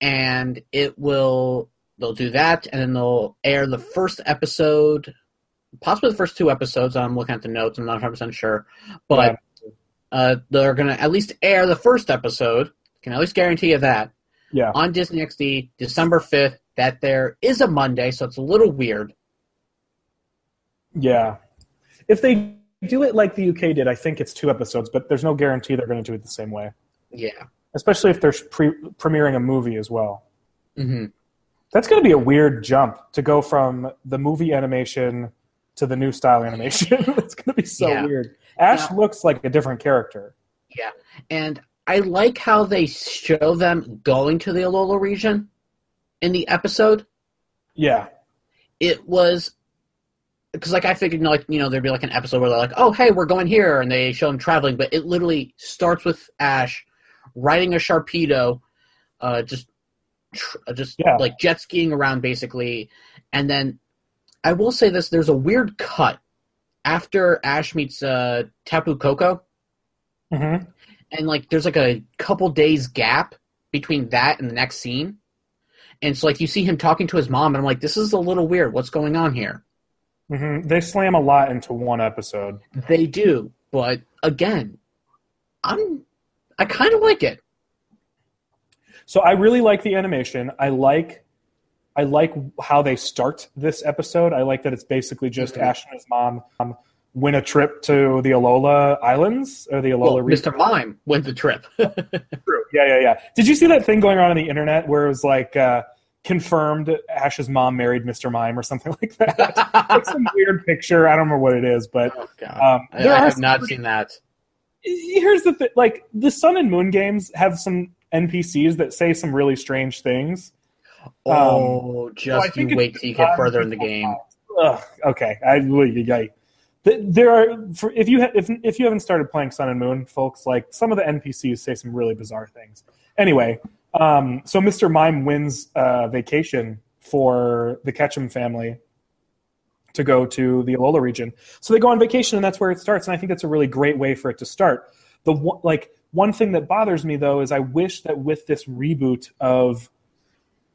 and it will they'll do that, and then they'll air the first episode, possibly the first two episodes. I'm looking at the notes. I'm not one hundred percent sure. But yeah. uh, they're going to at least air the first episode. Can at least guarantee you that. Yeah. On Disney X D, December fifth. That there is a Monday, so it's a little weird. Yeah. If they do it like the U K did, I think it's two episodes, but there's no guarantee they're going to do it the same way. Yeah. Especially if they're pre- premiering a movie as well. Mm-hmm. That's going to be a weird jump to go from the movie animation to the new style animation. It's going to be so yeah. weird. Ash yeah. looks like a different character. Yeah. And I like how they show them going to the Alola region. In the episode, yeah, it was because like I figured, like you know, there'd be like an episode where they're like, "Oh, hey, we're going here," and they show them traveling. But it literally starts with Ash riding a Sharpedo, uh, just tr- just yeah. like jet skiing around basically. And then I will say this: there's a weird cut after Ash meets uh, Tapu Koko, mm-hmm. and like there's like a couple days gap between that and the next scene. And it's like you see him talking to his mom, and I'm like, this is a little weird. What's going on here? Mm-hmm. They slam a lot into one episode. They do, but again, I'm I kind of like it. So I really like the animation. I like I like how they start this episode. I like that it's basically just mm-hmm. Ash and his mom um, win a trip to the Alola Islands or the Alola well, region. Mister Mime wins the trip. True. Yeah, yeah, yeah. Did you see that thing going around on the internet where it was like uh, confirmed Ash's mom married Mister Mime or something like that? Like some weird picture. I don't remember what it is, but oh, um, there I, I have not pretty, seen that. Here's the thing: like the Sun and Moon games have some N P Cs that say some really strange things. Oh, um, just so you wait till you get further in the game. Ugh, okay, I, I, I there are for, if you ha- if if you haven't started playing Sun and Moon, folks, like some of the N P Cs say some really bizarre things. Anyway. Um, so Mister Mime wins uh, vacation for the Ketchum family to go to the Alola region. So they go on vacation, and that's where it starts. And I think that's a really great way for it to start. The one, like one thing that bothers me though is I wish that with this reboot of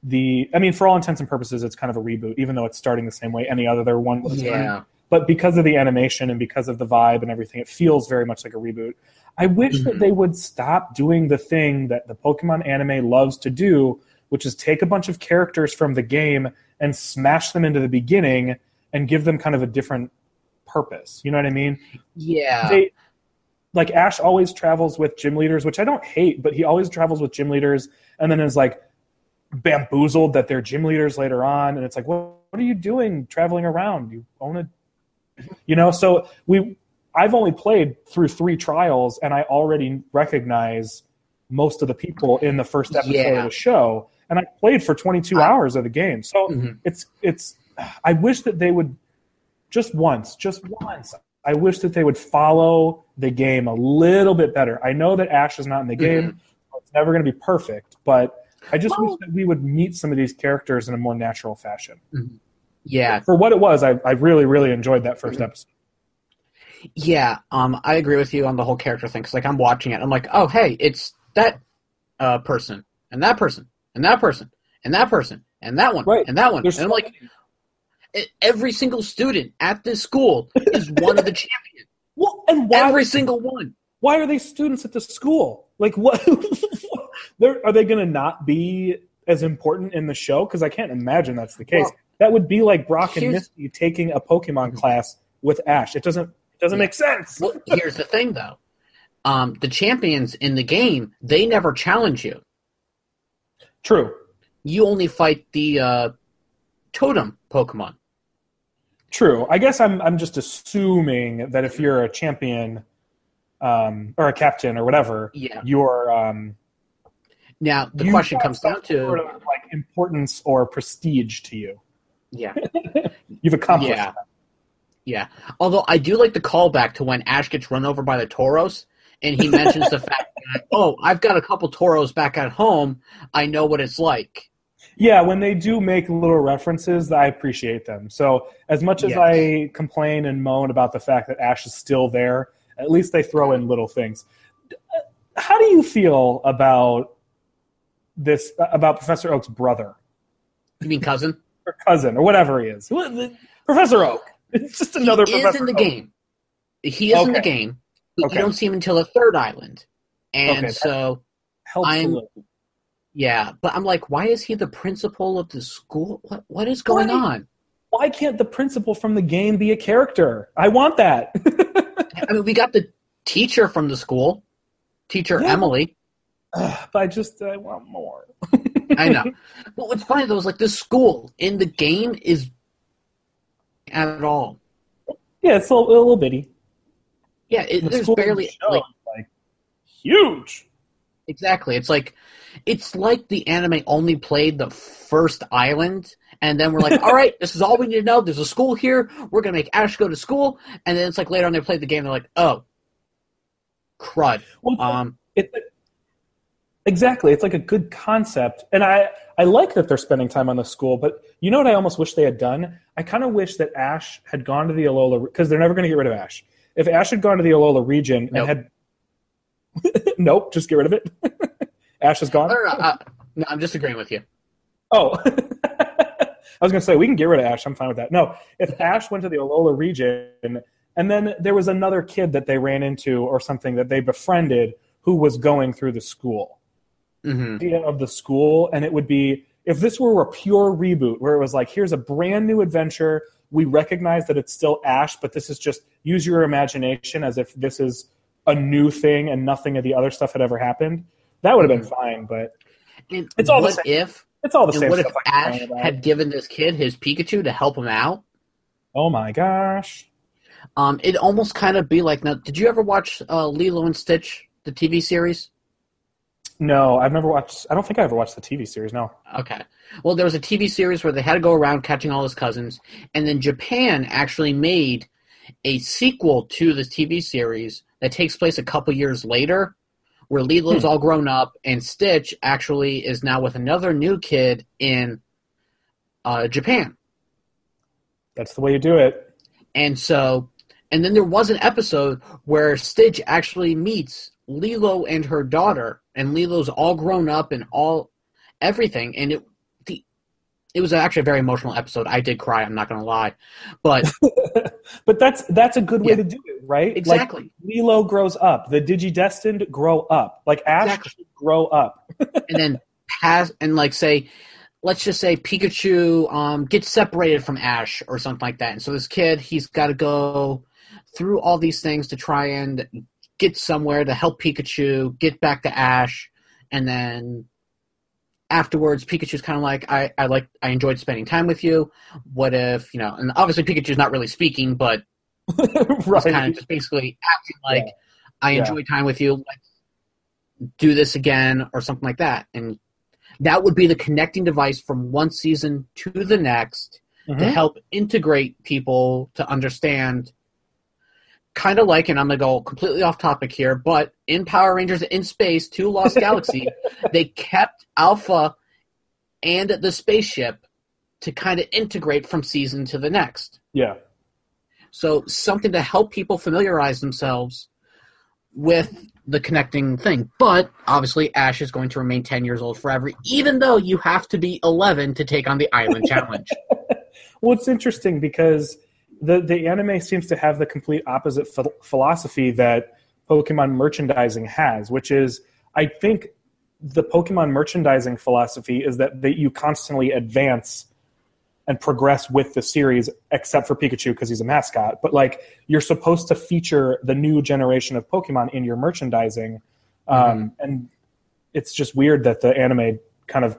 the, I mean, for all intents and purposes, it's kind of a reboot, even though it's starting the same way any other one was. Yeah. But because of the animation and because of the vibe and everything, it feels very much like a reboot. I wish mm-hmm. that they would stop doing the thing that the Pokemon anime loves to do, which is take a bunch of characters from the game and smash them into the beginning and give them kind of a different purpose. You know what I mean? Yeah. They, like, Ash always travels with gym leaders, which I don't hate, but he always travels with gym leaders and then is, like, bamboozled that they're gym leaders later on. And it's like, well, what are you doing traveling around? You own a... You know, so we... I've only played through three trials, and I already recognize most of the people in the first episode yeah. of the show. And I played for twenty-two uh, hours of the game. So mm-hmm. it's it's. I wish that they would just once, just once. I wish that they would follow the game a little bit better. I know that Ash is not in the mm-hmm. game; so it's never going to be perfect. But I just well, wish that we would meet some of these characters in a more natural fashion. Mm-hmm. Yeah. For what it was, I, I really, really enjoyed that first mm-hmm. episode. Yeah, um, I agree with you on the whole character thing. Because like I'm watching it, I'm like, oh hey, it's that uh, person and that person and that person and that person and that one right. and that one. There's and I'm like, every single student at this school is one of the champions. Well, and why every single one? Why are they students at the school? Like, what? Are they going to not be as important in the show? Because I can't imagine that's the case. Well, that would be like Brock and Misty taking a Pokemon class with Ash. It doesn't. Doesn't make sense. Well, here's the thing, though. Um, the champions in the game, they never challenge you. True. You only fight the uh, totem Pokemon. True. I guess I'm I'm just assuming that if you're a champion um, or a captain or whatever, yeah. you're um, now the you question comes down to sort of like importance or prestige to you. Yeah, you've accomplished yeah. that. Yeah. Although I do like the callback to when Ash gets run over by the Tauros, and he mentions the fact that, oh, I've got a couple Tauros back at home. I know what it's like. Yeah, when they do make little references, I appreciate them. So as much as yes. I complain and moan about the fact that Ash is still there, at least they throw in little things. How do you feel about this? About Professor Oak's brother? You mean cousin? Or cousin, or whatever he is. Professor Oak. It's just another he Professor He is in the Oak. game. He is okay. in the game. But okay. you don't see him until the third island. And okay, so I'm... Yeah, but I'm like, why is he the principal of the school? What What is going why, on? Why can't the principal from the game be a character? I want that. I mean, we got the teacher from the school, teacher yeah. Emily. Ugh, but I just, I want more. I know. But what's funny, though, is like the school in the game is at all. Yeah, it's a, a little bitty. Yeah, it, the there's barely... The show, like, like huge! Exactly. It's like it's like the anime only played the first island, and then we're like, all right, this is all we need to know. There's a school here. We're going to make Ash go to school. And then it's like later on they played the game, and they're like, oh, crud. Well, um, it, it, exactly. It's like a good concept. And I, I like that they're spending time on the school, but you know what I almost wish they had done? I kind of wish that Ash had gone to the Alola, because they're never going to get rid of Ash. If Ash had gone to the Alola region nope. and had nope, just get rid of it. Ash is gone. No, no, no, uh, no, I'm just agreeing with you. Oh. I was going to say, we can get rid of Ash. I'm fine with that. No, if Ash went to the Alola region, and then there was another kid that they ran into or something that they befriended who was going through the school. Mm-hmm. The idea of the school, and it would be, if this were a pure reboot, where it was like, here's a brand new adventure, we recognize that it's still Ash, but this is just, use your imagination as if this is a new thing and nothing of the other stuff had ever happened, that would have been fine, but and it's all the same. If, it's all the same what stuff if Ash had given this kid his Pikachu to help him out? Oh my gosh. Um, it'd almost kind of be like, now, did you ever watch uh, Lilo and Stitch, the T V series? No, I've never watched, I don't think I ever watched the T V series, no. Okay. Well, there was a T V series where they had to go around catching all his cousins, and then Japan actually made a sequel to the T V series that takes place a couple years later, where Lilo's hmm. all grown up, and Stitch actually is now with another new kid in uh, Japan. That's the way you do it. And so, and then there was an episode where Stitch actually meets Lilo and her daughter, and Lilo's all grown up and all everything, and it the it was actually a very emotional episode. I did cry. I'm not going to lie, but. But that's that's a good way yeah. to do it, right? Exactly. Like, Lilo grows up. The Digidestined grow up. Like Ash exactly. should grow up. And then pass and like say, let's just say Pikachu um, gets separated from Ash or something like that. And so this kid, he's got to go through all these things to try and get somewhere to help Pikachu get back to Ash. And then afterwards, Pikachu's kind of like, I, I like, I enjoyed spending time with you. What if, you know, and obviously Pikachu's not really speaking, but right. he's kind of just basically acting like, yeah. I enjoyed yeah. time with you. Let's do this again or something like that. And that would be the connecting device from one season to the next mm-hmm. to help integrate people to understand kind of like, and I'm going to go completely off topic here, but in Power Rangers in Space, Two Lost Galaxy, they kept Alpha and the spaceship to kind of integrate from season to the next. Yeah. So something to help people familiarize themselves with the connecting thing. But obviously Ash is going to remain ten years old forever, even though you have to be eleven to take on the Island Challenge. Well, it's interesting because The the anime seems to have the complete opposite ph- philosophy that Pokemon merchandising has, which is, I think the Pokemon merchandising philosophy is that, that you constantly advance and progress with the series, except for Pikachu because he's a mascot. But like you're supposed to feature the new generation of Pokemon in your merchandising. Um, mm-hmm. And it's just weird that the anime kind of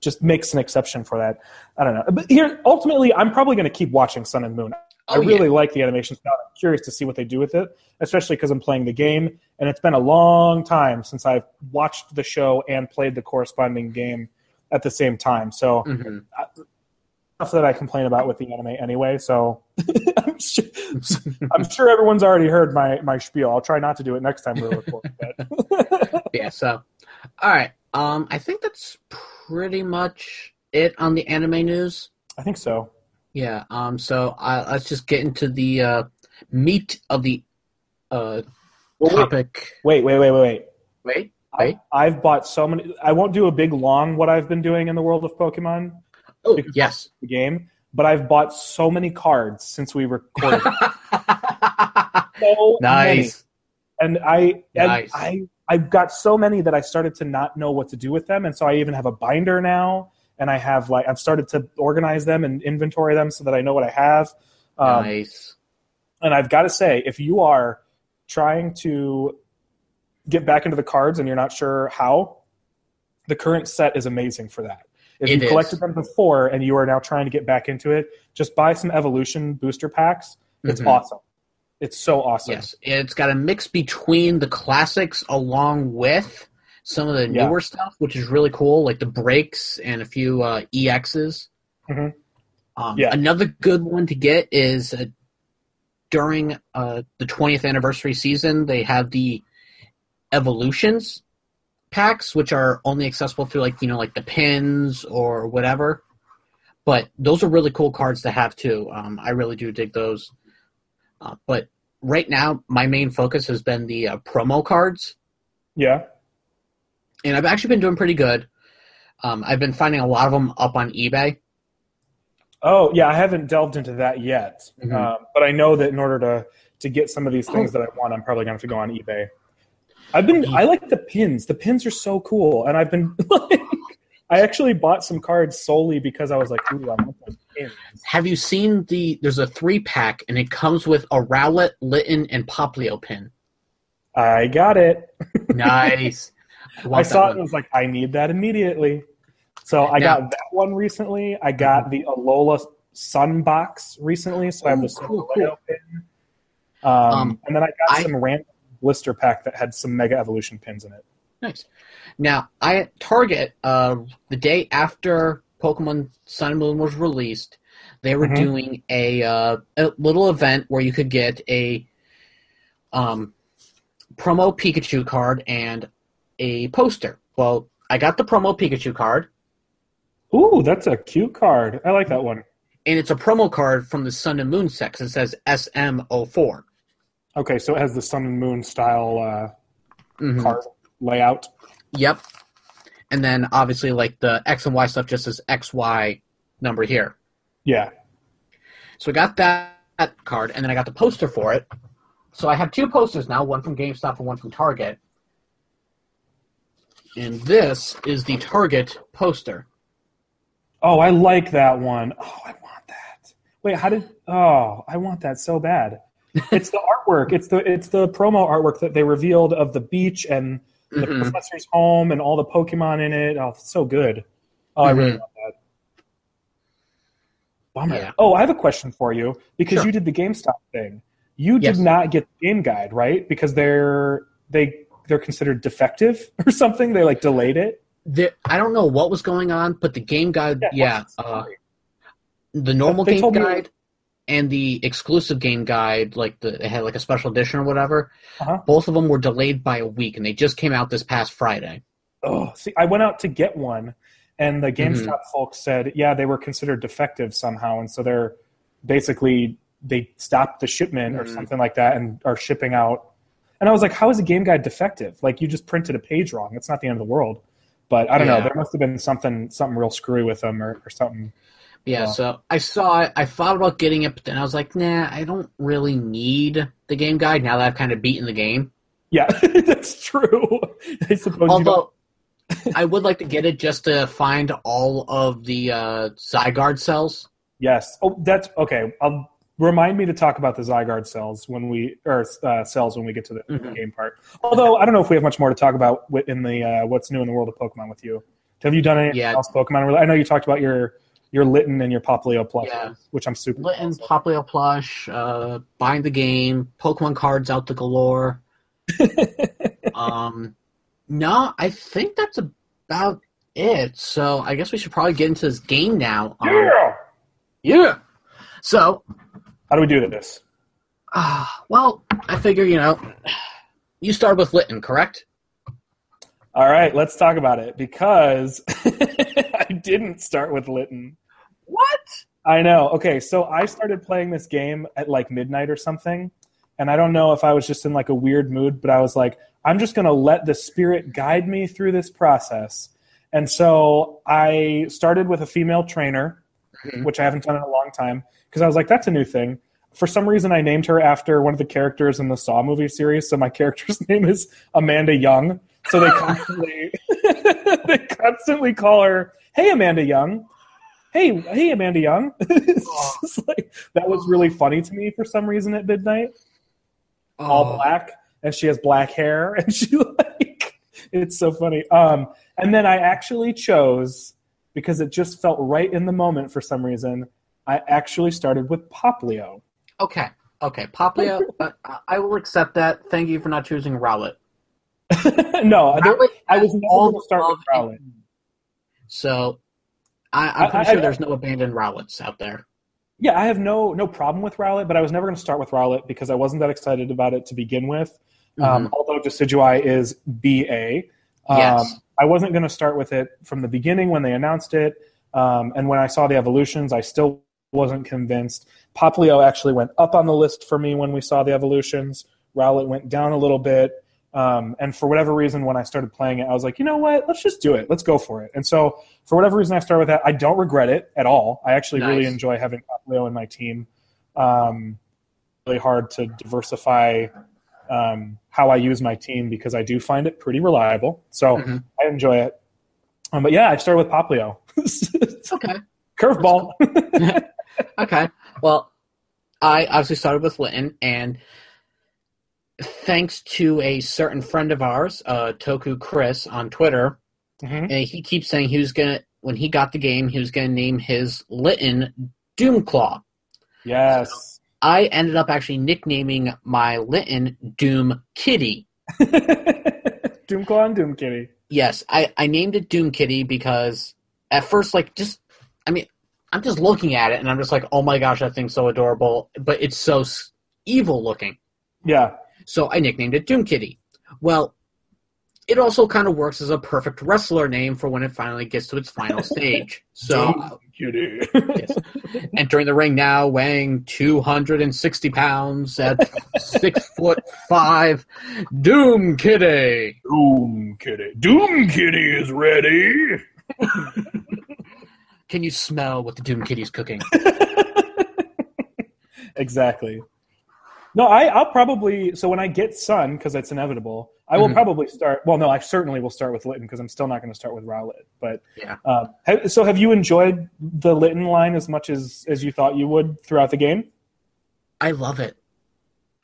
just makes an exception for that. I don't know. But here, ultimately, I'm probably going to keep watching Sun and Moon. Oh, I really yeah. like the animation style. I'm curious to see what they do with it, especially because I'm playing the game. And it's been a long time since I've watched the show and played the corresponding game at the same time. So mm-hmm. I, stuff that I complain about with the anime anyway. So I'm, sure, I'm sure everyone's already heard my, my spiel. I'll try not to do it next time we're recording. But yeah, so. All right. Um, I think that's pretty much it on the anime news. I think so. Yeah. Um. So uh, let's just get into the uh, meat of the uh, well, topic. Wait. Wait. Wait. Wait. Wait. Wait. Wait. Uh, I've bought so many. I won't do a big long what I've been doing in the world of Pokemon. Oh yes, the game. But I've bought so many cards since we recorded. so nice. Many. And I. Nice. And I. I've got so many that I started to not know what to do with them, and so I even have a binder now, and I have like I've started to organize them and inventory them so that I know what I have. Um, nice. And I've got to say, if you are trying to get back into the cards and you're not sure how, the current set is amazing for that. If it you collected is. them before and you are now trying to get back into it, just buy some Evolution booster packs. It's mm-hmm. awesome. It's so awesome. Yes, it's got a mix between the classics along with some of the newer yeah. stuff, which is really cool, like the breaks and a few uh, E Xs. Mm-hmm. Um, yeah. Another good one to get is uh, during uh, the twentieth anniversary season, they have the Evolutions packs, which are only accessible through like you know like the pins or whatever. But those are really cool cards to have too. Um, I really do dig those. Uh, but right now, my main focus has been the uh, promo cards. Yeah. And I've actually been doing pretty good. Um, I've been finding a lot of them up on eBay. Oh, yeah, I haven't delved into that yet. Mm-hmm. Uh, but I know that in order to, to get some of these things oh. that I want, I'm probably going to have to go on eBay. I've been, I like the pins. The pins are so cool. And I've been, like, I actually bought some cards solely because I was like, ooh, I want those pins. Have you seen the, there's a three-pack, and it comes with a Rowlet, Litten, and Popplio pin. I got it. Nice. I, I saw one. it and was like, I need that immediately. So I now, got that one recently. I got the Alola Sun box recently, so oh, I have the cool, cool. pin. Um, um, and then I got I, some random blister pack that had some Mega Evolution pins in it. Nice. Now, I at Target, uh, the day after Pokemon Sun and Moon was released, they were mm-hmm. doing a, uh, a little event where you could get a um, promo Pikachu card and a poster. Well, I got the promo Pikachu card. Ooh, that's a cute card. I like that one. And it's a promo card from the Sun and Moon set. It says S M oh four. Okay, so it has the Sun and Moon style uh, mm-hmm. card layout. Yep. And then, obviously, like, the X and Y stuff just says X Y number here. Yeah. So I got that, that card, and then I got the poster for it. So I have two posters now, one from GameStop and one from Target. And this is the Target poster. Oh, I like that one. Oh, I want that. Wait, how did... Oh, I want that so bad. It's the artwork. It's the it's the promo artwork that they revealed of the beach and... the mm-hmm. professor's home and all the Pokemon in it. Oh, it's so good. Oh, mm-hmm. I really love that. Bummer. Yeah. Oh, I have a question for you because sure. you did the GameStop thing. You yes. did not get the game guide, right? Because they're they they're considered defective or something. They like delayed it. The, I don't know what was going on, but the game guide, yeah, yeah uh, the normal they game guide me- and the exclusive game guide, like the, it had like a special edition or whatever, uh-huh. both of them were delayed by a week, and they just came out this past Friday. Oh, see, I went out to get one, and the GameStop mm-hmm. folks said, yeah, they were considered defective somehow, and so they're basically, they stopped the shipment mm-hmm. or something like that and are shipping out. And I was like, how is a game guide defective? Like, you just printed a page wrong. It's not the end of the world. But I don't yeah. know. There must have been something something real screwy with them or, or something. Yeah, oh. so I saw it. I thought about getting it, but then I was like, nah, I don't really need the game guide now that I've kind of beaten the game. Yeah, that's true. I suppose Although, I would like to get it just to find all of the uh, Zygarde cells. Yes. Oh, that's okay. I'll, remind me to talk about the Zygarde cells when we or uh, cells when we get to the, mm-hmm. the game part. Although I don't know if we have much more to talk about in the uh, what's new in the world of Pokemon with you. Have you done anything yeah. else Pokemon? I know you talked about your your Litten and your Popplio plush, yeah. which I'm super. Litten, Popplio plush, uh, buying the game, Pokemon cards out the galore. um, no, I think that's about it. So I guess we should probably get into this game now. Um, yeah. Yeah. So. How do we do this? Uh, well, I figure, you know, you start with Litten, correct? All right, let's talk about it, because I didn't start with Litten. What? I know. Okay, so I started playing this game at, like, midnight or something, and I don't know if I was just in, like, a weird mood, but I was like, I'm just going to let the spirit guide me through this process. And so I started with a female trainer, mm-hmm. which I haven't done in a long time, because I was like, that's a new thing. For some reason, I named her after one of the characters in the Saw movie series, so my character's name is Amanda Young. So they constantly they constantly call her, "Hey, Amanda Young. Hey, hey, Amanda Young." It's just like, that was really funny to me for some reason at midnight. Oh. All black, and she has black hair, and she like it's so funny. Um, and then I actually chose, because it just felt right in the moment for some reason, I actually started with Popplio. Okay, okay, Popplio. uh, I will accept that. Thank you for not choosing Rowlet. No, there, I was all to start with Rowlet. So, I, I'm pretty I, I, sure I, there's no abandoned Rowlets out there. Yeah, I have no no problem with Rowlet, but I was never going to start with Rowlet because I wasn't that excited about it to begin with. Mm-hmm. Um, although Decidueye is B A, um, yes. I wasn't going to start with it from the beginning when they announced it, um, and when I saw the evolutions, I still wasn't convinced. Popplio actually went up on the list for me when we saw the evolutions. Rowlet went down a little bit. Um, and for whatever reason, when I started playing it, I was like, you know what? Let's just do it. Let's go for it. And so for whatever reason, I started with that. I don't regret it at all. I actually nice. really enjoy having Popplio in my team. Um, really hard to diversify um, how I use my team because I do find it pretty reliable. So mm-hmm. I enjoy it. Um, but yeah, I started with Popplio. Okay. Curveball. Cool. Okay. Well, I obviously started with Litten, and thanks to a certain friend of ours, uh, Toku Chris, on Twitter, mm-hmm. and he keeps saying he was gonna when he got the game, he was gonna name his Litten Doomclaw. Yes, so I ended up actually nicknaming my Litten Doom Kitty. Doomclaw and Doom Kitty. Yes, I, I named it Doom Kitty because at first, like, just I mean, I'm just looking at it and I'm just like, oh my gosh, that thing's so adorable, but it's so evil looking. Yeah. So I nicknamed it Doom Kitty. Well, it also kind of works as a perfect wrestler name for when it finally gets to its final stage. So, Doom Kitty. Yes. Entering the ring now, weighing two hundred sixty pounds at six foot five, Doom Kitty. Doom Kitty. Doom Kitty is ready. Can you smell what the Doom Kitty's cooking? Exactly. No, I, I'll probably – so when I get Sun, because it's inevitable, I will mm-hmm. probably start – well, no, I certainly will start with Litten because I'm still not going to start with Rowlet. But, yeah. Uh, have, so have you enjoyed the Litten line as much as, as you thought you would throughout the game? I love it.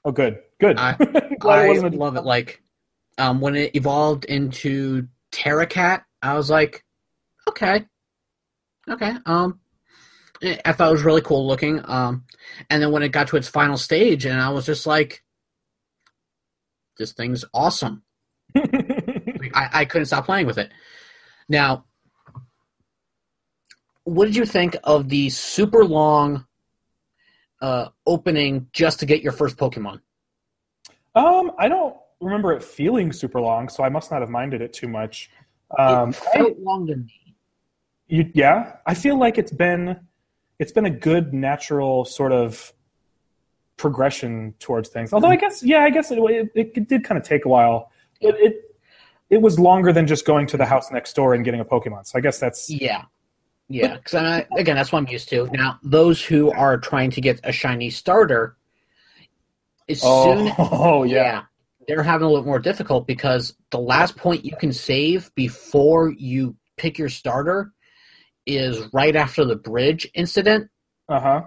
Oh, good. Good. I, I love it. Like um, when it evolved into Terracat, I was like, okay. Okay. Um. I thought it was really cool looking. Um, and then when it got to its final stage, and I was just like, this thing's awesome. I, I couldn't stop playing with it. Now, what did you think of the super long uh, opening just to get your first Pokemon? Um, I don't remember it feeling super long, so I must not have minded it too much. Um, it felt I, long to me. You, yeah? I feel like it's been... It's been a good natural sort of progression towards things. Although I guess, yeah, I guess it, it, it did kind of take a while. It, it it was longer than just going to the house next door and getting a Pokemon. So I guess that's yeah, yeah. Because again, that's what I'm used to. Now, those who are trying to get a shiny starter, as oh, soon oh yeah. yeah, they're having a little more difficult because the last point you can save before you pick your starter is right after the bridge incident. Uh-huh.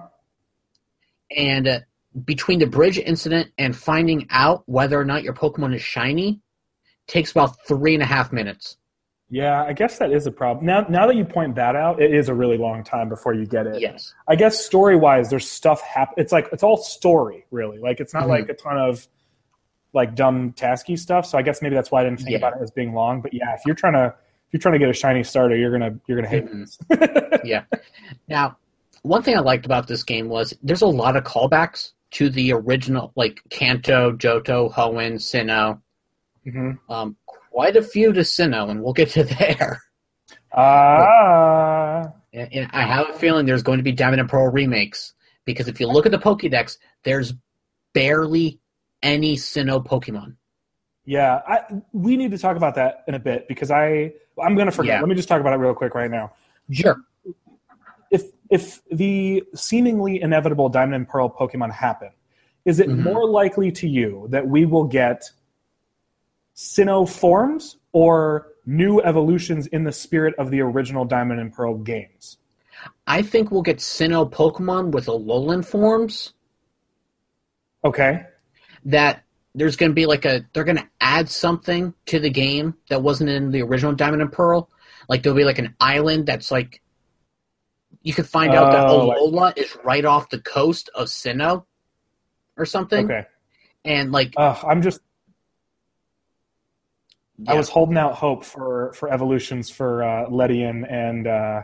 And uh, between the bridge incident and finding out whether or not your Pokemon is shiny takes about three and a half minutes. Yeah, I guess that is a problem. Now now that you point that out, it is a really long time before you get it. Yes. I guess story-wise, there's stuff happening. It's like, it's all story, really. Like, it's not mm-hmm. like a ton of, like, dumb tasky stuff. So I guess maybe that's why I didn't think yeah. about it as being long. But yeah, if you're trying to if you're trying to get a shiny starter, you're gonna you're gonna hate mm-hmm. this. Yeah. Now, one thing I liked about this game was there's a lot of callbacks to the original, like Kanto, Johto, Hoenn, Sinnoh. Mm-hmm. Um, quite a few to Sinnoh, and we'll get to there. Uh, and, and I have a feeling there's going to be Diamond and Pearl remakes, because if you look at the Pokédex, there's barely any Sinnoh Pokémon. Yeah, I, we need to talk about that in a bit, because I, I'm going to forget. Yeah. Let me just talk about it real quick right now. Sure. If if the seemingly inevitable Diamond and Pearl Pokémon happen, is it mm-hmm. more likely to you that we will get Sinnoh forms or new evolutions in the spirit of the original Diamond and Pearl games? I think we'll get Sinnoh Pokemon with Alolan forms. Okay. That there's going to be like a... They're going to add something to the game that wasn't in the original Diamond and Pearl. Like, there'll be like an island that's like... You could find out oh, that Alola I... is right off the coast of Sinnoh or something. Okay. And like... Uh, I'm just... Yeah. I was holding out hope for, for evolutions for uh, Ledian and uh,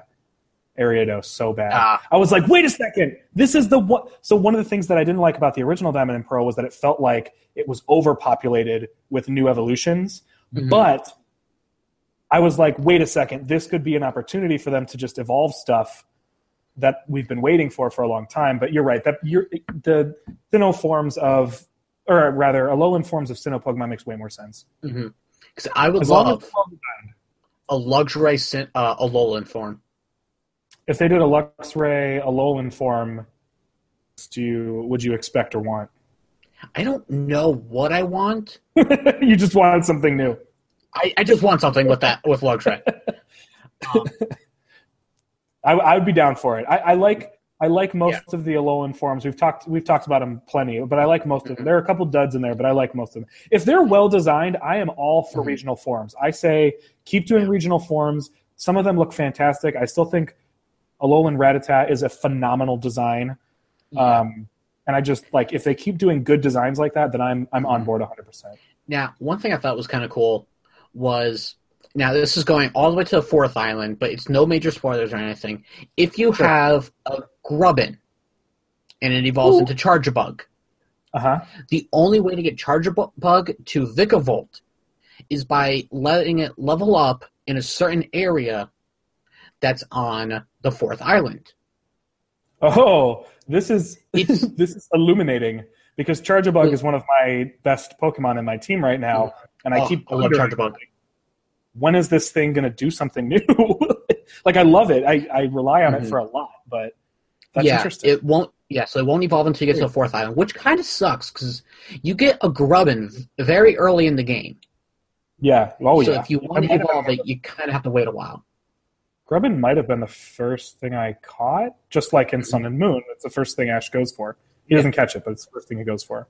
Ariados so bad. Ah. I was like, wait a second. This is the one. So one of the things that I didn't like about the original Diamond and Pearl was that it felt like it was overpopulated with new evolutions. Mm-hmm. But I was like, wait a second. This could be an opportunity for them to just evolve stuff that we've been waiting for for a long time. But you're right. That you're, the Sinnoh forms of, or rather, Alolan forms of Sinnoh Pokemon makes way more sense. Mm-hmm. Because I would as love a Luxray uh, Alolan form. If they did a Luxray Alolan form, do you, would you expect or want? I don't know what I want. You just want something new. I, I just want something with that with Luxray. um, I, I would be down for it. I, I like I like most yeah. of the Alolan forms. We've talked we've talked about them plenty, but I like most mm-hmm. of them. There are a couple duds in there, but I like most of them. If they're well designed, I am all for mm-hmm. regional forms. I say keep doing yeah. regional forms. Some of them look fantastic. I still think Alolan Rattata is a phenomenal design, yeah. um, and I just like if they keep doing good designs like that, then I'm I'm on board one hundred percent. Now, one thing I thought was kind of cool was now this is going all the way to the fourth island, but it's no major spoilers or anything. If you sure. have a Grubbin, and it evolves Ooh. into Charjabug. Uh-huh. The only way to get Charjabug to Vikavolt is by letting it level up in a certain area that's on the fourth island. Oh, this is this is illuminating, because Charjabug it, is one of my best Pokemon in my team right now, and I oh, keep I love Charjabug. When is this thing going to do something new? Like, I love it. I, I rely on mm-hmm. it for a lot, but that's yeah, interesting. It won't, yeah, so it won't evolve until you get to the fourth island, which kind of sucks, because you get a Grubbin very early in the game. Yeah. Oh, so yeah. if you want to evolve it, you kind of have to wait a while. Grubbin might have been the first thing I caught, just like in mm-hmm. Sun and Moon. It's the first thing Ash goes for. He yeah. doesn't catch it, but it's the first thing he goes for.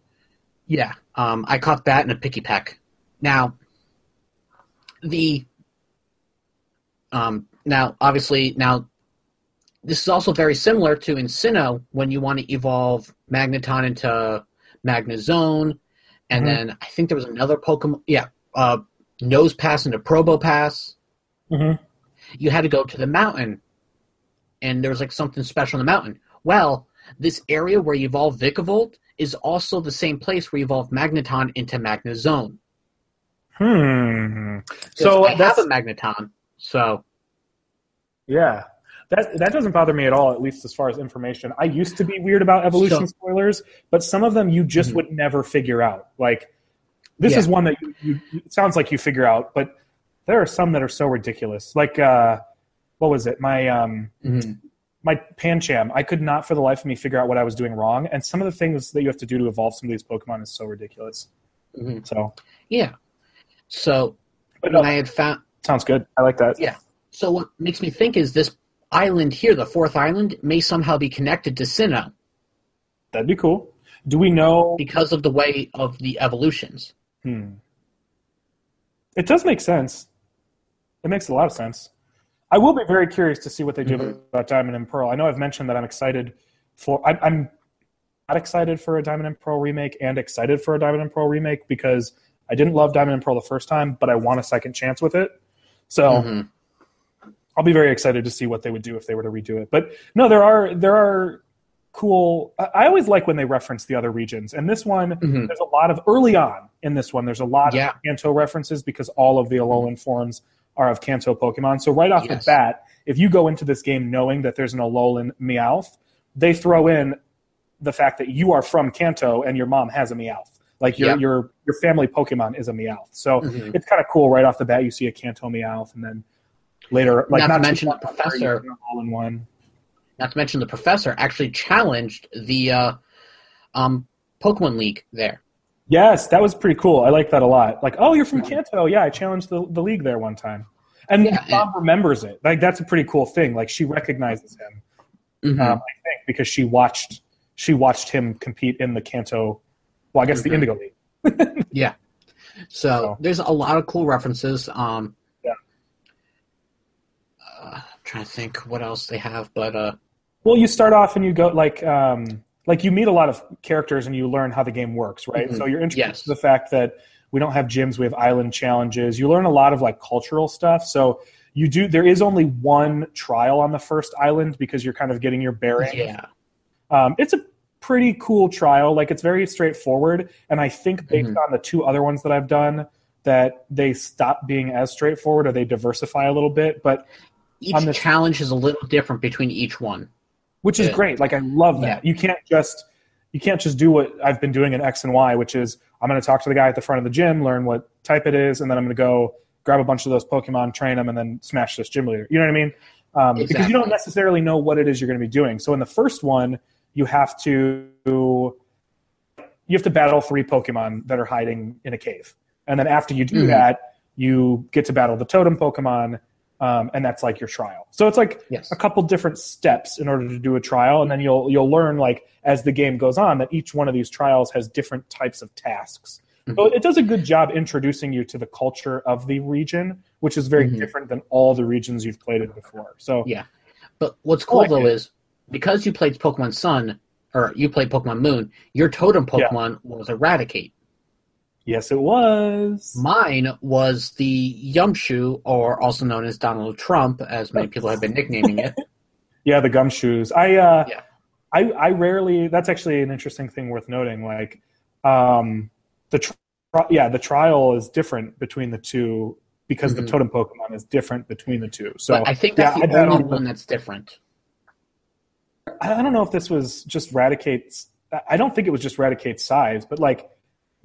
Yeah. Um, I caught that in a Picky Peck. Now... The um, now, obviously, now this is also very similar to in Sinnoh when you want to evolve Magneton into Magnezone, and mm-hmm. then I think there was another Pokemon, yeah, uh, Nosepass into Probopass. Mm-hmm. You had to go to the mountain, and there was like something special in the mountain. Well, this area where you evolve Vikavolt is also the same place where you evolve Magneton into Magnezone. Hmm. So I that's, have a Magneton. So yeah, that that doesn't bother me at all. At least as far as information, I used to be weird about evolution so, spoilers, but some of them you just mm-hmm. would never figure out. Like this yeah. is one that you, you it sounds like you figure out, but there are some that are so ridiculous. Like uh, what was it? My um, mm-hmm. my Pancham. I could not for the life of me figure out what I was doing wrong, and some of the things that you have to do to evolve some of these Pokemon is so ridiculous. Mm-hmm. So yeah. So, but no, when I had found... Sounds good. I like that. Yeah. So what makes me think is this island here, the fourth island, may somehow be connected to Sinnoh. That'd be cool. Do we know... Because of the way of the evolutions. Hmm. It does make sense. It makes a lot of sense. I will be very curious to see what they do mm-hmm. about Diamond and Pearl. I know I've mentioned that I'm excited for... I, I'm not excited for a Diamond and Pearl remake and excited for a Diamond and Pearl remake because I didn't love Diamond and Pearl the first time, but I want a second chance with it. So mm-hmm. I'll be very excited to see what they would do if they were to redo it. But no, there are there are cool... I always like when they reference the other regions. And this one, mm-hmm. there's a lot of... Early on in this one, there's a lot yeah. of Kanto references because all of the Alolan forms are of Kanto Pokemon. So right off yes. the bat, if you go into this game knowing that there's an Alolan Meowth, they throw in the fact that you are from Kanto and your mom has a Meowth. Like your yep. your your family Pokemon is a Meowth. So mm-hmm. it's kind of cool right off the bat. You see a Kanto Meowth, and then later, like not, not to mention the professor, all in one. Not to mention the professor actually challenged the uh, um, Pokemon League there. Yes, that was pretty cool. I like that a lot. Like, oh, you're from Kanto. Yeah, I challenged the, the league there one time. And yeah, Bob and... remembers it. Like, that's a pretty cool thing. Like, she recognizes him, mm-hmm. um, I think, because she watched she watched him compete in the Kanto, well, I guess mm-hmm. the Indigo League. yeah. So, so there's a lot of cool references. Um, yeah. Uh, I'm trying to think what else they have. But uh, well, you start off and you go, like... Um, Like, you meet a lot of characters and you learn how the game works, right? Mm-hmm. So you're introduced yes. to the fact that we don't have gyms, we have island challenges. You learn a lot of, like, cultural stuff. So you do. There is only one trial on the first island because you're kind of getting your bearings. Yeah. Um, it's a pretty cool trial. Like, it's very straightforward. And I think based mm-hmm. on the two other ones that I've done, that they stop being as straightforward or they diversify a little bit. But each on this- challenge is a little different between each one. Which is great. Like, I love that. Yeah. You can't just you can't just do what I've been doing in X and Y, which is I'm going to talk to the guy at the front of the gym, learn what type it is, and then I'm going to go grab a bunch of those Pokemon, train them, and then smash this gym leader. You know what I mean? Um, exactly. Because you don't necessarily know what it is you're going to be doing. So in the first one, you have to you have to battle three Pokemon that are hiding in a cave, and then after you do mm-hmm. that, you get to battle the totem Pokemon. Um, and that's like your trial. So it's like yes. a couple different steps in order to do a trial, and then you'll you'll learn like as the game goes on that each one of these trials has different types of tasks. Mm-hmm. So it does a good job introducing you to the culture of the region, which is very mm-hmm. different than all the regions you've played in before. So yeah, but what's cool oh, though is because you played Pokemon Sun or you played Pokemon Moon, your totem Pokemon yeah. was Eradicate. Yes, it was. Mine was the Yumshoe, or also known as Donald Trump, as many people have been nicknaming it. yeah, the gumshoes. I, uh, yeah. I, I rarely. That's actually an interesting thing worth noting. Like, um, the tri- yeah, the trial is different between the two because mm-hmm. the totem Pokemon is different between the two. So but I think that's yeah, the I, only I one that's different. I don't know if this was just Raticate's. I don't think it was just Raticate's size, but like.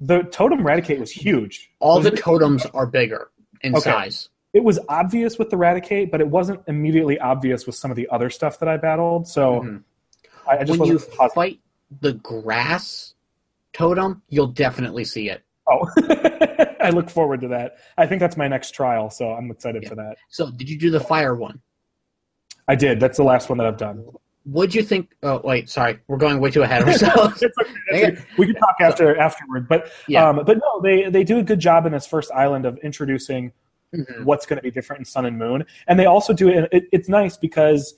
The totem Raticate was huge. All the totems are bigger in okay. size. It was obvious with the Raticate, but it wasn't immediately obvious with some of the other stuff that I battled. So mm-hmm. I, I just when you positive. Fight the grass totem, you'll definitely see it. Oh, I look forward to that. I think that's my next trial, so I'm excited yeah. for that. So did you do the fire one? I did. That's the last one that I've done. Would you think? Oh, wait, sorry, we're going way too ahead of ourselves. it's okay, it's okay. We can talk after afterward, but yeah. um, but no, they they do a good job in this first island of introducing mm-hmm. what's going to be different in Sun and Moon, and they also do it, it. It's nice because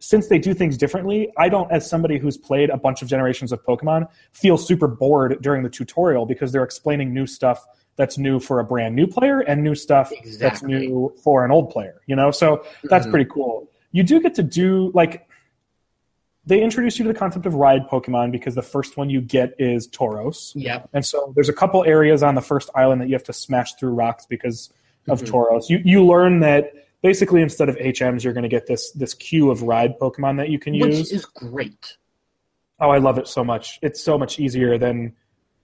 since they do things differently, I don't, as somebody who's played a bunch of generations of Pokemon, feel super bored during the tutorial because they're explaining new stuff that's new for a brand new player and new stuff exactly. that's new for an old player. You know, so that's mm-hmm. pretty cool. You do get to do like. They introduce you to the concept of ride Pokemon because the first one you get is Tauros. Yeah. And so there's a couple areas on the first island that you have to smash through rocks because of mm-hmm. Tauros. You you learn that basically instead of H Ms, you're going to get this this queue of ride Pokemon that you can Which use. Which is great. Oh, I love it so much. It's so much easier than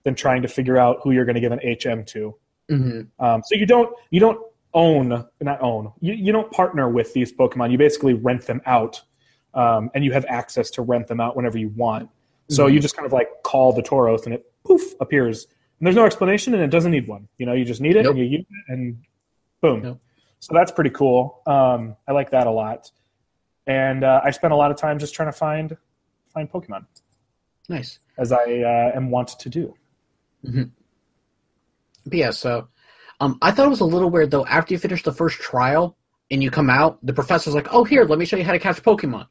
than trying to figure out who you're going to give an H M to. Mm-hmm. Um, so you don't you don't own, not own, you, you don't partner with these Pokemon. You basically rent them out. Um, and you have access to rent them out whenever you want. So mm-hmm. you just kind of like call the Tauros and it poof appears. And there's no explanation and it doesn't need one. You know, you just need it nope. and you use it and boom. Nope. So that's pretty cool. Um, I like that a lot. And uh, I spent a lot of time just trying to find find Pokemon. Nice. As I uh, am wont to do. Mm-hmm. But yeah, so Um, I thought it was a little weird, though. After you finish the first trial and you come out, the professor's like, oh, here, let me show you how to catch Pokemon.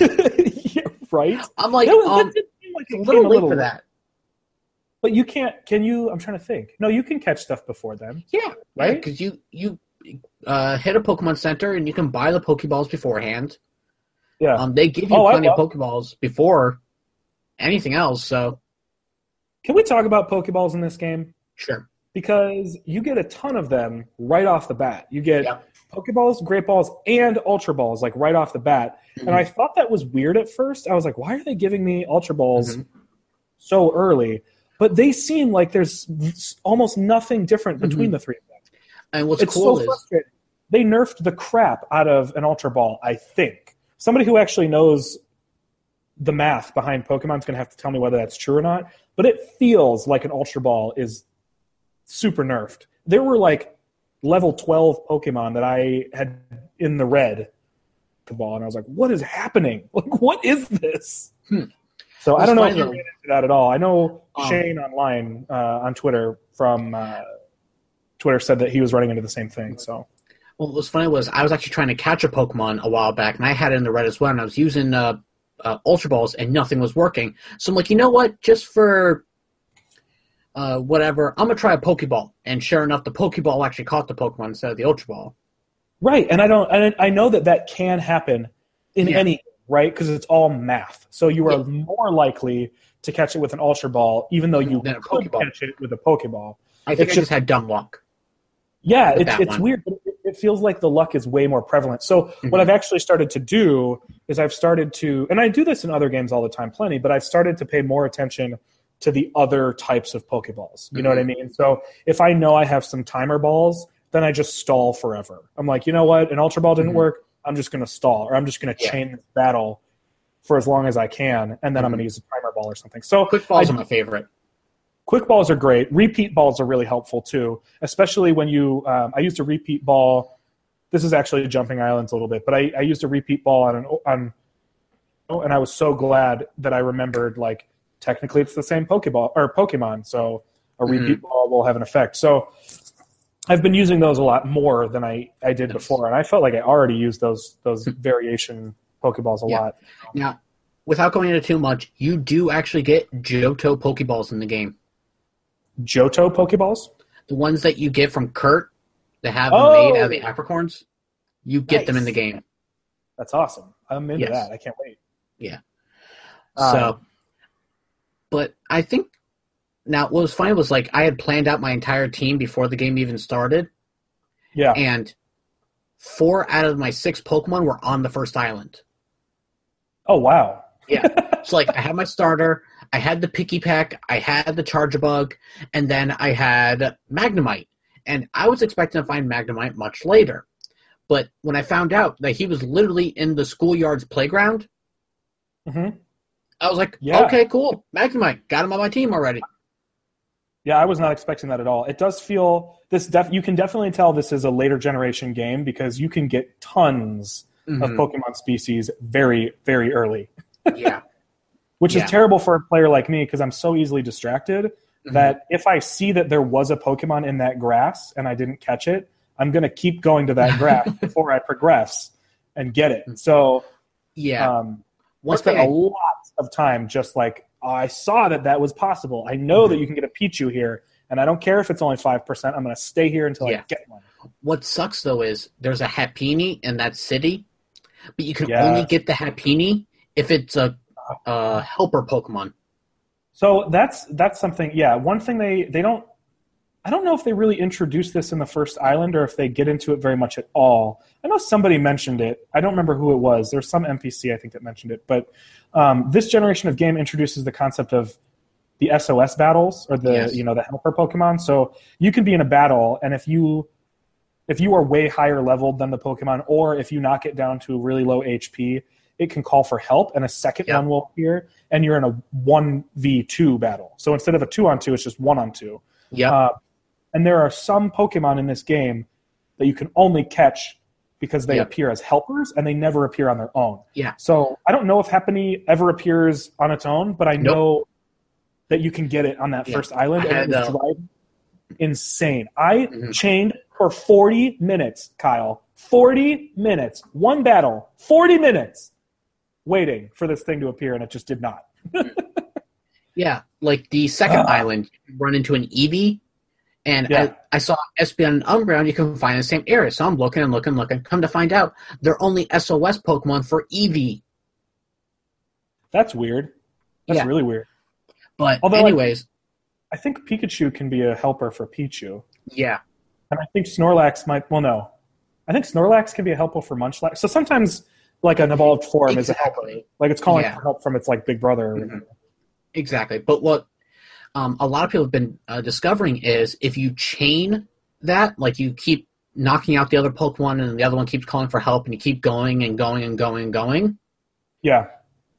Yeah, right? I'm like, was, um, it like it it's a little late for that. But you can't, can you, I'm trying to think. No, you can catch stuff before then. Yeah, right? Because yeah, you, you uh, hit a Pokemon Center and you can buy the Pokeballs beforehand. Yeah. Um, they give you oh, plenty of Pokeballs before anything else, so. Can we talk about Pokeballs in this game? Sure. Because you get a ton of them right off the bat. You get yep. Pokeballs, Great Balls, and Ultra Balls, like, right off the bat. Mm-hmm. And I thought that was weird at first. I was like, why are they giving me Ultra Balls mm-hmm. so early? But they seem like there's almost nothing different between mm-hmm. the three of them. And what's it's cool so is... frustrating. They nerfed the crap out of an Ultra Ball, I think. Somebody who actually knows the math behind Pokemon's going to have to tell me whether that's true or not. But it feels like an Ultra Ball is... super nerfed. There were like level twelve Pokemon that I had in the red ball, and I was like, what is happening? Like, what is this? Hmm. So I don't know if you ran into that at all. I know um, Shane online uh, on Twitter from uh, Twitter said that he was running into the same thing. So, well, what was funny was I was actually trying to catch a Pokemon a while back, and I had it in the red as well, and I was using uh, uh, Ultra Balls, and nothing was working. So I'm like, you know what? Just for... Uh, whatever, I'm going to try a Pokeball. And sure enough, the Pokeball actually caught the Pokemon instead of the Ultra Ball. Right, and I don't. I, I know that that can happen in yeah. any, right? Because it's all math. So you are yeah. more likely to catch it with an Ultra Ball, even though you could Pokeball. catch it with a Pokeball. I think it's I just, just had dumb luck. Yeah, it's it's one. weird, but it, it feels like the luck is way more prevalent. So mm-hmm. what I've actually started to do is I've started to, and I do this in other games all the time, plenty, but I've started to pay more attention to the other types of Pokeballs. You mm-hmm. know what I mean? So if I know I have some timer balls, then I just stall forever. I'm like, you know what? An Ultra Ball didn't mm-hmm. work. I'm just going to stall, or I'm just going to yeah. chain this battle for as long as I can, and then mm-hmm. I'm going to use a timer ball or something. So Quick balls I, are my favorite. Quick balls are great. Repeat balls are really helpful too, especially when you um, – I used a repeat ball. This is actually jumping islands a little bit, but I, I used a repeat ball on an on, oh, and I was so glad that I remembered, like, technically, it's the same Pokeball or Pokemon, so a repeat mm-hmm. ball will have an effect. So I've been using those a lot more than I, I did nice. before, and I felt like I already used those those variation Pokeballs a yeah. lot. Now, without going into too much, you do actually get Johto Pokeballs in the game. Johto Pokeballs? The ones that you get from Kurt that have them oh. made out of the apricorns, you get nice. them in the game. That's awesome. I'm into yes. that. I can't wait. Yeah. Um, so... But I think now what was funny was, like, I had planned out my entire team before the game even started. Yeah. And four out of my six Pokemon were on the first island. Oh, wow. Yeah. So, like, I had my starter, I had the Picky Pack, I had the Charjabug, and then I had Magnemite. And I was expecting to find Magnemite much later. But when I found out that he was literally in the schoolyard's playground, mm-hmm. I was like, yeah. okay, cool. Magnemite, got him on my team already. Yeah, I was not expecting that at all. It does feel this. Def- you can definitely tell this is a later generation game because you can get tons mm-hmm. of Pokemon species very, very early. yeah, which yeah. is terrible for a player like me because I'm so easily distracted mm-hmm. that if I see that there was a Pokemon in that grass and I didn't catch it, I'm gonna keep going to that grass before I progress and get it. So yeah. Um, I spent a lot of time just like, oh, I saw that that was possible. I know mm-hmm. that you can get a Pichu here, and I don't care if it's only five percent. I'm going to stay here until yeah. I get one. What sucks, though, is there's a Happini in that city, but you can yeah. only get the Happini if it's a, a helper Pokemon. So that's that's something, yeah. One thing they, they don't – I don't know if they really introduced this in the first island or if they get into it very much at all. I know somebody mentioned it. I don't remember who it was. There's some N P C, I think, that mentioned it. But um, this generation of game introduces the concept of the S O S battles or the yes. you know the helper Pokemon. So you can be in a battle, and if you if you are way higher leveled than the Pokemon, or if you knock it down to really low H P, it can call for help, and a second yep. one will appear, and you're in a one v two battle. So instead of a two on two, it's just one on two. Yeah. Uh, and there are some Pokemon in this game that you can only catch because they yep. appear as helpers, and they never appear on their own. Yeah. So I don't know if Happiny ever appears on its own, but I nope. know that you can get it on that yep. first island. I had, and it was uh, driving. insane. I mm-hmm. chained for forty minutes, Kyle. forty minutes. One battle. forty minutes. Waiting for this thing to appear, and it just did not. Yeah, like the second uh, island, you run into an Eevee, and yeah. I, I saw Espeon and Umbreon, you can find in the same area. So I'm looking and looking and looking. Come to find out, they're only S O S Pokemon for Eevee. That's weird. That's yeah. really weird. But Although, anyways. I, I think Pikachu can be a helper for Pichu. Yeah. And I think Snorlax might, well, no. I think Snorlax can be a helper for Munchlax. So sometimes, like, an evolved form exactly. is a helper. Like, it's calling yeah. for help from its, like, big brother. Or mm-hmm. Exactly. But what um, a lot of people have been uh, discovering is if you chain that, like, you keep knocking out the other Pokemon and the other one keeps calling for help and you keep going and going and going and going. Yeah.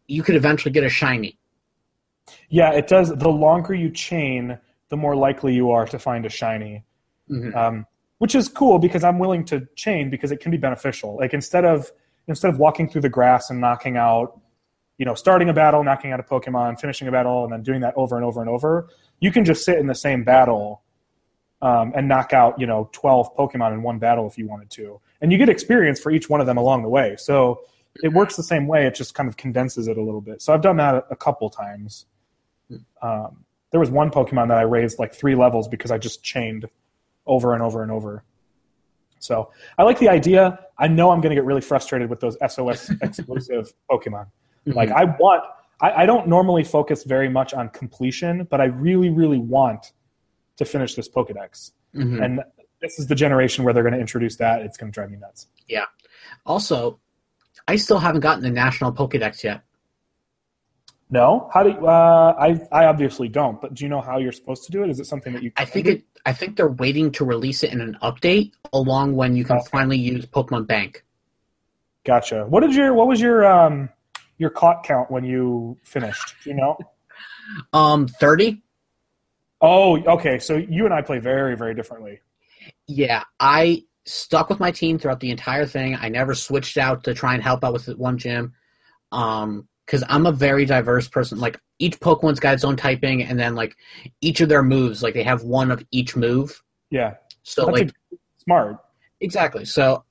You could eventually get a shiny. Yeah, it does. The longer you chain, the more likely you are to find a shiny. Mm-hmm. Um, which is cool because I'm willing to chain because it can be beneficial. Like, instead of instead of walking through the grass and knocking out, you know, starting a battle, knocking out a Pokemon, finishing a battle, and then doing that over and over and over, you can just sit in the same battle um, and knock out, you know, twelve Pokemon in one battle if you wanted to. And you get experience for each one of them along the way. So it works the same way. It just kind of condenses it a little bit. So I've done that a couple times. Um, there was one Pokemon that I raised like three levels because I just chained over and over and over. So I like the idea. I know I'm going to get really frustrated with those S O S exclusive Pokemon. Mm-hmm. Like I want, I, I don't normally focus very much on completion, but I really, really want to finish this Pokedex. Mm-hmm. And this is the generation where they're going to introduce that. It's going to drive me nuts. Yeah. Also, I still haven't gotten the National Pokedex yet. No? How do you, uh, I I obviously don't, but do you know how you're supposed to do it? Is it something that you can I think do? it I think they're waiting to release it in an update along when you can okay. finally use Pokemon Bank. Gotcha. What did your what was your um your caught count when you finished, do you know? um thirty. Oh, okay. So you and I play very, very differently. Yeah, I stuck with my team throughout the entire thing. I never switched out to try and help out with one gym. Um Because I'm a very diverse person. Like, each Pokemon's got its own typing, and then, like, each of their moves, like, they have one of each move. Yeah. So, That's like... A, smart. Exactly. So,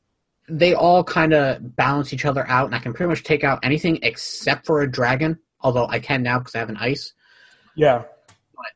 they all kind of balance each other out, and I can pretty much take out anything except for a dragon, although I can now because I have an ice. Yeah. But,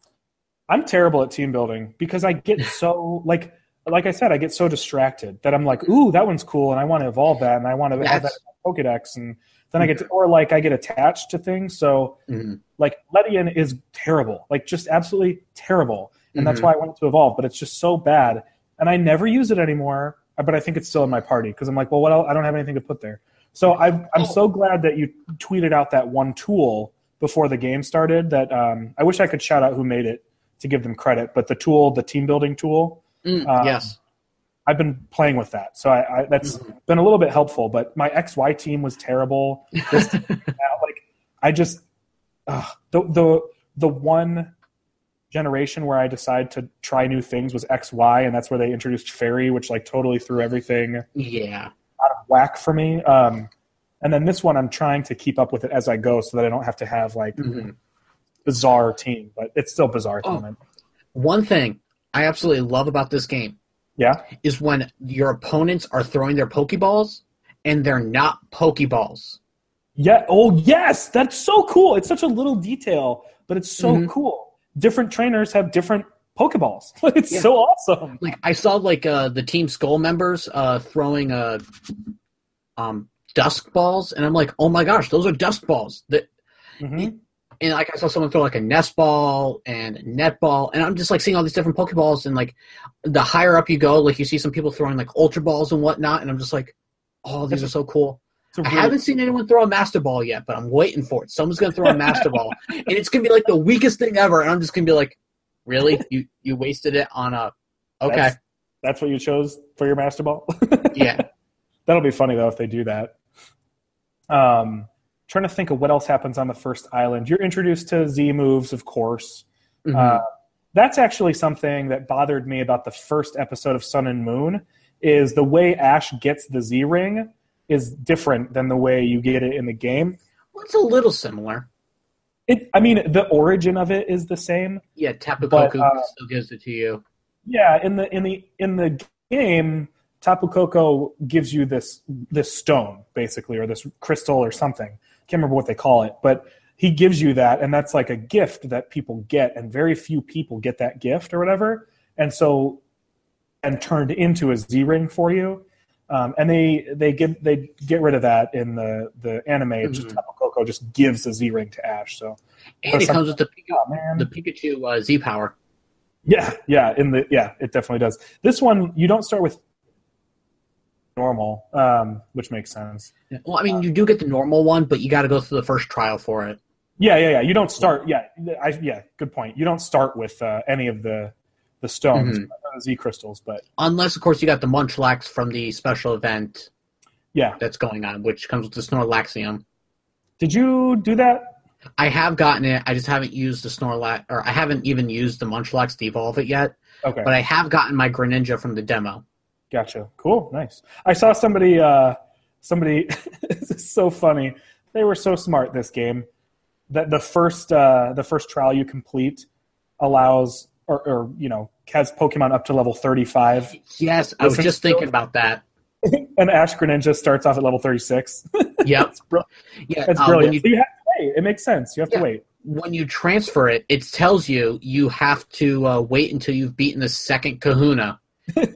I'm terrible at team building because I get so... like, like I said, I get so distracted that I'm like, ooh, that one's cool, and I want to evolve that, and I want to have that in my Pokedex, and... Then I get to, or like I get attached to things. So mm-hmm. like Ledian is terrible, like just absolutely terrible. And mm-hmm. that's why I want it to evolve, but it's just so bad. And I never use it anymore, but I think it's still in my party. Cause I'm like, well, what else? I don't have anything to put there. So I've, I'm oh. so glad that you tweeted out that one tool before the game started that um, I wish I could shout out who made it to give them credit, but the tool, the team building tool. Mm, um, yes. I've been playing with that, so I, I, that's mm-hmm. been a little bit helpful. But my X Y team was terrible. This team, like I just uh, the the the one generation where I decided to try new things was X Y, and that's where they introduced Fairy, which like totally threw everything yeah out of whack for me. Um, and then this one, I'm trying to keep up with it as I go, so that I don't have to have like mm-hmm. bizarre team. But it's still bizarre. Oh, team. One thing I absolutely love about this game. Yeah, is when your opponents are throwing their Pokeballs and they're not Pokeballs. Yeah. Oh, yes. That's so cool. It's such a little detail, but it's so mm-hmm. cool. Different trainers have different Pokeballs. It's yeah. so awesome. Like I saw like uh, the Team Skull members uh, throwing uh, um, Dusk Balls, and I'm like, oh my gosh, those are Dusk Balls. That, mm-hmm. And like I saw someone throw like a nest ball and net ball, and I'm just like seeing all these different Pokeballs, and like the higher up you go, like you see some people throwing like ultra balls and whatnot, and I'm just like, oh, these That's are so cool. Really I haven't cool. seen anyone throw a master ball yet, but I'm waiting for it. Someone's gonna throw a master ball, and it's gonna be like the weakest thing ever, and I'm just gonna be like, really? You you wasted it on a okay. That's, that's what you chose for your master ball? Yeah. That'll be funny though if they do that. Um Trying to think of what else happens on the first island. You're introduced to Z moves, of course. Mm-hmm. Uh, that's actually something that bothered me about the first episode of Sun and Moon, is the way Ash gets the Z ring is different than the way you get it in the game. Well, it's a little similar. It, I mean, the origin of it is the same. Yeah, Tapu Koko uh, still gives it to you. Yeah, in the in the in the game, Tapu Koko gives you this this stone basically, or this crystal or something. I can't remember what they call it, but he gives you that, and that's like a gift that people get, and very few people get that gift or whatever. And so, and turned into a Z-Ring for you. Um, and they they get they get rid of that in the, the anime. Mm-hmm. Just Tapu Koko just gives a Z-Ring to Ash. So and it comes with the Pikachu, the Pikachu uh, Z power. Yeah, yeah, in the yeah, it definitely does. This one you don't start with normal, um, which makes sense. Well, I mean, um, you do get the normal one, but you got to go through the first trial for it. Yeah, yeah, yeah. You don't start. Yeah, I, yeah. Good point. You don't start with uh, any of the the stones, mm-hmm. Z crystals, but unless, of course, you got the Munchlax from the special event. Yeah, that's going on, which comes with the Snorlaxium. Did you do that? I have gotten it. I just haven't used the Snorlax, or I haven't even used the Munchlax to evolve it yet. Okay. But I have gotten my Greninja from the demo. Gotcha. Cool. Nice. I saw somebody, uh, somebody, this is so funny. They were so smart this game that the first, uh, the first trial you complete allows, or, or, you know, has Pokemon up to level thirty-five. Yes. I was just thinking about that. And Ash Greninja starts off at level thirty-six. Yep. It's br- yeah. It's um, brilliant. You- so you have- It makes sense. You have yeah. to wait. When you transfer it, it tells you you have to uh, wait until you've beaten the second Kahuna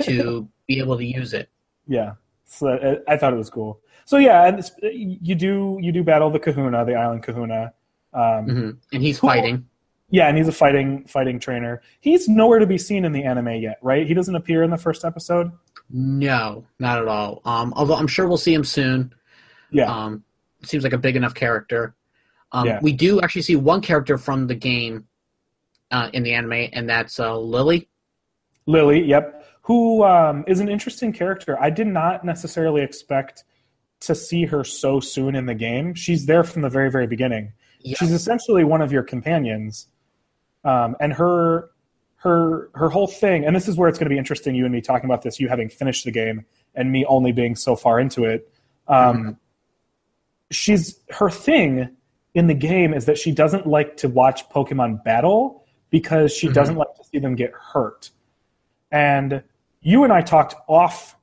to be able to use it. Yeah. So uh, I thought it was cool. So yeah, and it's, you do you do battle the Kahuna, the Island Kahuna, um, mm-hmm. and he's cool. fighting. Yeah, and he's a fighting fighting trainer. He's nowhere to be seen in the anime yet, right? He doesn't appear in the first episode. No, not at all. Um, although I'm sure we'll see him soon. Yeah. Um, seems like a big enough character. Um, yeah. We do actually see one character from the game uh, in the anime, and that's uh, Lily. Lily, yep, who um, is an interesting character. I did not necessarily expect to see her so soon in the game. She's there from the very, very beginning. Yeah. She's essentially one of your companions, um, and her her her whole thing, and this is where it's going to be interesting, you and me talking about this, you having finished the game, and me only being so far into it. Um, mm-hmm. She's her thing... in the game is that she doesn't like to watch Pokemon battle because she mm-hmm. doesn't like to see them get hurt. And you and I talked off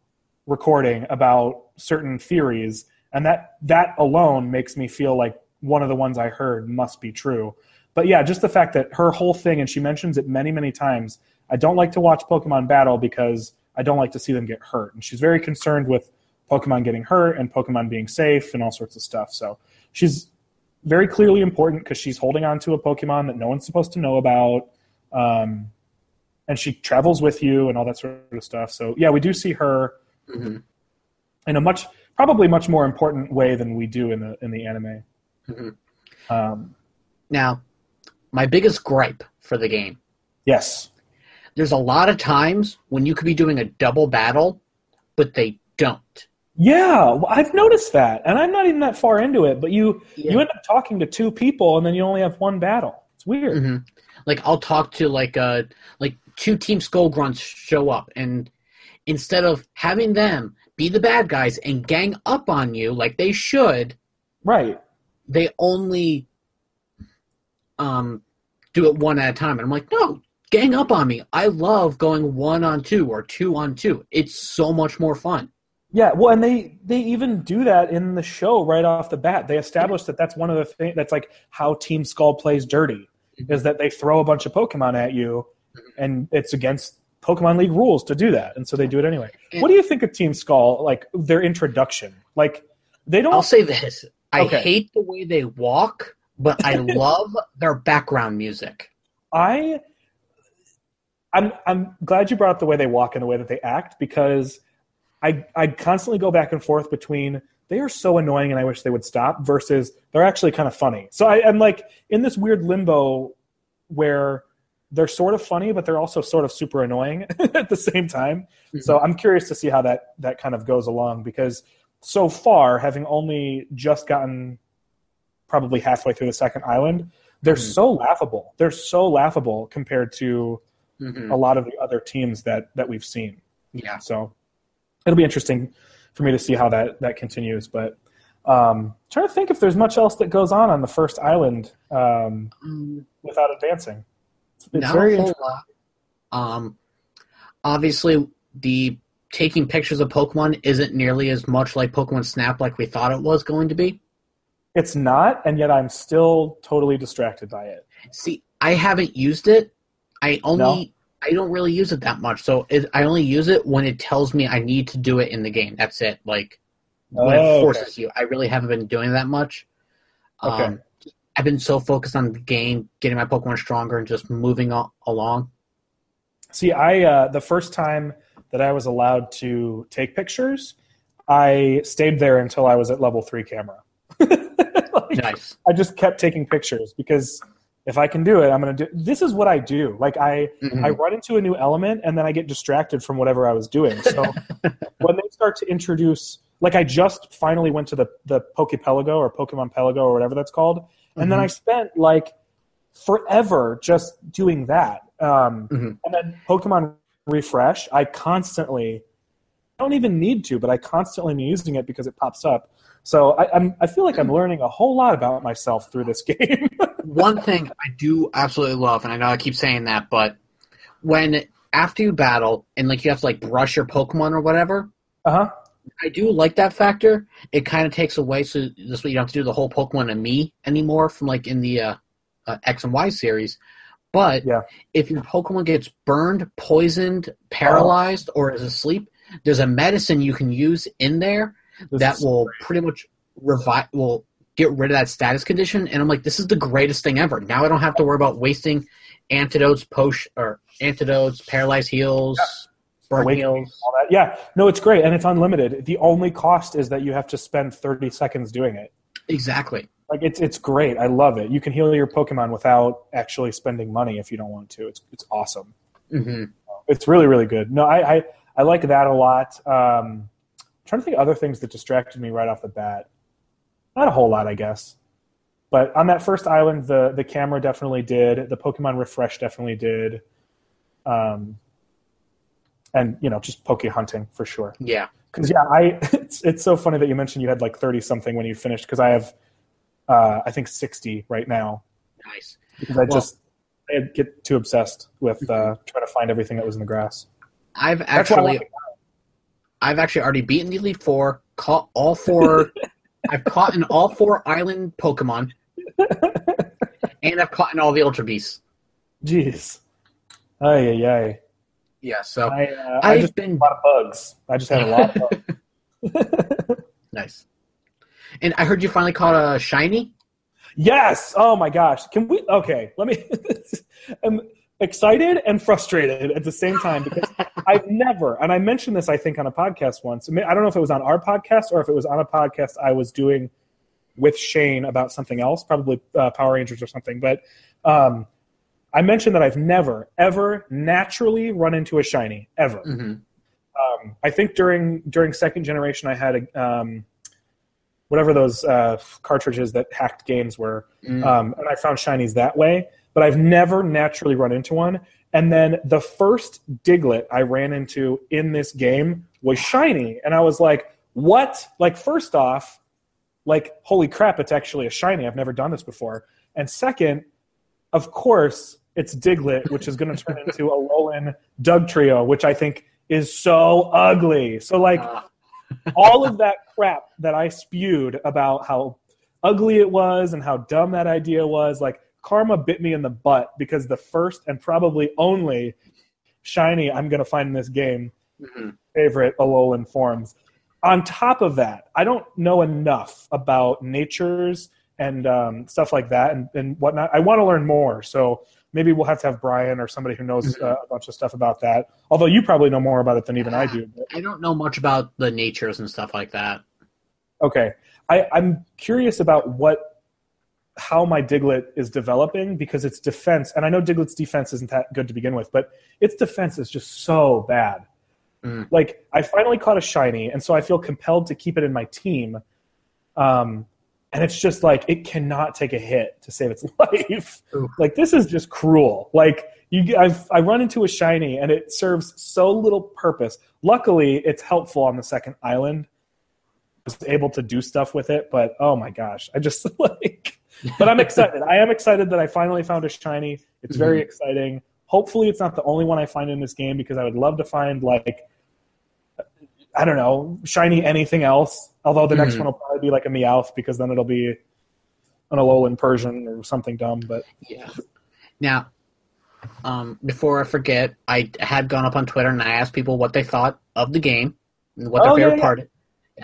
recording about certain theories, and that, that alone makes me feel like one of the ones I heard must be true. But yeah, just the fact that her whole thing, and she mentions it many, many times, I don't like to watch Pokemon battle because I don't like to see them get hurt. And she's very concerned with Pokemon getting hurt and Pokemon being safe and all sorts of stuff. So she's... very clearly important because she's holding on to a Pokemon that no one's supposed to know about. Um, and she travels with you and all that sort of stuff. So, yeah, we do see her mm-hmm. in a much, probably much more important way than we do in the in the anime. Mm-hmm. Um, now, my biggest gripe for the game. Yes. There's a lot of times when you could be doing a double battle, but they don't. Yeah, well, I've noticed that, and I'm not even that far into it, but you, yeah. you end up talking to two people, and then you only have one battle. It's weird. Mm-hmm. Like, I'll talk to, like, uh, like two Team Skullgrunts show up, and instead of having them be the bad guys and gang up on you like they should, right? They only um, do it one at a time. And I'm like, no, gang up on me. I love going one on two or two on two. It's so much more fun. Yeah, well, and they, they even do that in the show right off the bat. They establish that that's one of the things that's like how Team Skull plays dirty, mm-hmm. is that they throw a bunch of Pokemon at you, and it's against Pokemon League rules to do that, and so they do it anyway. And what do you think of Team Skull, like their introduction? Like they don't. I'll say this: I okay. hate the way they walk, but I love their background music. I, I'm I'm glad you brought up the way they walk and the way that they act, because I, I constantly go back and forth between they are so annoying and I wish they would stop versus they're actually kind of funny. So I, I'm like in this weird limbo where they're sort of funny, but they're also sort of super annoying at the same time. Mm-hmm. So I'm curious to see how that, that kind of goes along, because so far, having only just gotten probably halfway through the second island, they're mm-hmm. so laughable. They're so laughable compared to mm-hmm. a lot of the other teams that, that we've seen. Yeah. So it'll be interesting for me to see how that, that continues. But um, trying to think if there's much else that goes on on the first island um, without advancing. It's, it's Not very a whole lot. Um, obviously the taking pictures of Pokemon isn't nearly as much like Pokemon Snap like we thought it was going to be. It's not, and yet I'm still totally distracted by it. See, I haven't used it. I only... No. I don't really use it that much, so it, I only use it when it tells me I need to do it in the game. That's it. Like, when oh, it forces okay. you. I really haven't been doing that much. Okay. Um, I've been so focused on the game, getting my Pokemon stronger, and just moving o- along. See, I uh, the first time that I was allowed to take pictures, I stayed there until I was at level three camera. like, nice. I just kept taking pictures because... If I can do it, I'm going to do... This is what I do. Like, I, mm-hmm. I run into a new element, and then I get distracted from whatever I was doing. So when they start to introduce... Like, I just finally went to the, the Pokepelago or Pokemon Pelago or whatever that's called. And mm-hmm. then I spent, like, forever just doing that. Um, mm-hmm. And then Pokemon Refresh, I constantly... I don't even need to, but I constantly am using it because it pops up. So I, I'm, I feel like I'm learning a whole lot about myself through this game. One thing I do absolutely love, and I know I keep saying that, but when after you battle and like you have to like brush your Pokemon or whatever, uh-huh. I do like that factor. It kind of takes away, so this way you don't have to do the whole Pokemon and me anymore from like in the uh, uh, X and Y series. But yeah. if your Pokemon gets burned, poisoned, paralyzed, oh. or is asleep, there's a medicine you can use in there. This that will great. pretty much revive, will get rid of that status condition. And I'm like, this is the greatest thing ever. Now I don't have to worry about wasting antidotes, potion, or antidotes, paralyzed heals, yeah. burn Awakening, heals. All that. Yeah, no, it's great, and it's unlimited. The only cost is that you have to spend thirty seconds doing it. Exactly. Like it's it's great. I love it. You can heal your Pokemon without actually spending money if you don't want to. It's it's awesome. Mm-hmm. It's really really good. No, I I, I like that a lot. Um, I'm trying to think of other things that distracted me right off the bat. Not a whole lot, I guess. But on that first island, the, the camera definitely did. The Pokemon Refresh definitely did. Um, and, you know, just poke hunting for sure. Yeah. Because, yeah, I it's, it's so funny that you mentioned you had like thirty-something when you finished because I have, uh, I think, sixty right now. Nice. Because I well, just I get too obsessed with uh, trying to find everything that was in the grass. I've actually... I've actually already beaten the Elite Four, caught all four. I've caught in all four island Pokemon, and I've caught in all the Ultra Beasts. Jeez, ay ay ay. Yeah, so I, uh, I've I just been had a lot of bugs. I just had a lot of bugs. Nice. And I heard you finally caught a shiny. Yes. Oh my gosh. Can we? Okay. Let me. um, Excited and frustrated at the same time because I've never, and I mentioned this I think on a podcast once. I don't know if it was on our podcast or if it was on a podcast I was doing with Shane about something else, probably uh, Power Rangers or something. But um, I mentioned that I've never, ever naturally run into a shiny ever. Mm-hmm. Um, I think during during second generation I had a um, whatever those uh, cartridges that hacked games were, mm. um, and I found shinies that way. But I've never naturally run into one. And then the first Diglett I ran into in this game was shiny. And I was like, what? Like, first off, like, holy crap, it's actually a shiny. I've never done this before. And second, of course, it's Diglett, which is going to turn into a Alolan Dugtrio, which I think is so ugly. So, like, all of that crap that I spewed about how ugly it was and how dumb that idea was, like, karma bit me in the butt because the first and probably only shiny I'm going to find in this game, mm-hmm. favorite Alolan forms. On top of that, I don't know enough about natures and um, stuff like that and, and whatnot. I want to learn more, so maybe we'll have to have Brian or somebody who knows mm-hmm. uh, a bunch of stuff about that, although you probably know more about it than even uh, I do. But. I don't know much about the natures and stuff like that. Okay. I, I'm curious about what how my Diglett is developing because its defense, and I know Diglett's defense isn't that good to begin with, but its defense is just so bad. Mm. Like, I finally caught a shiny, and so I feel compelled to keep it in my team. Um, and it's just like, it cannot take a hit to save its life. Ooh. Like, this is just cruel. Like, you, I've, I run into a shiny, and it serves so little purpose. Luckily, it's helpful on the second island. I was able to do stuff with it, but oh my gosh, I just like... But I'm excited. I am excited that I finally found a shiny. It's very mm-hmm. exciting. Hopefully it's not the only one I find in this game, because I would love to find, like, I don't know, shiny anything else. Although the mm. next one will probably be like a Meowth, because then it'll be an Alolan Persian or something dumb. But yeah. Now, um, before I forget, I had gone up on Twitter and I asked people what they thought of the game and what their oh, favorite yeah, part yeah. is.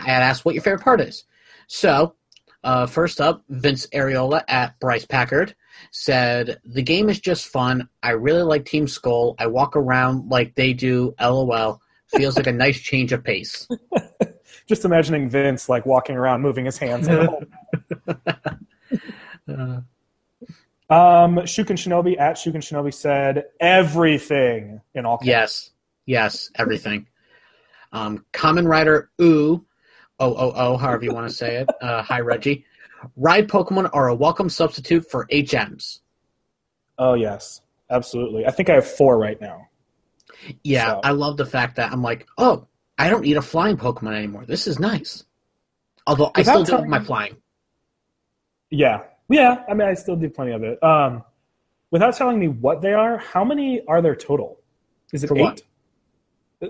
I had asked what your favorite part is. So, uh, first up, Vince Areola at Bryce Packard said, the game is just fun. I really like Team Skull. I walk around like they do. LOL. Feels like a nice change of pace. Just imagining Vince, like, walking around, moving his hands. um, Shuken Shinobi at Shuken Shinobi said, everything in all caps. Yes. Yes, everything. Um, Kamen Rider Ooh, O O O, however you want to say it. Uh, hi, Reggie. Ride Pokemon are a welcome substitute for H Ms. Oh, yes. Absolutely. I think I have four right now. Yeah, so. I love the fact that I'm like, oh, I don't need a flying Pokemon anymore. This is nice. Although I still do time, my flying. Yeah. Yeah, I mean, I still do plenty of it. Um, without telling me what they are, how many are there total? Is it for eight? What?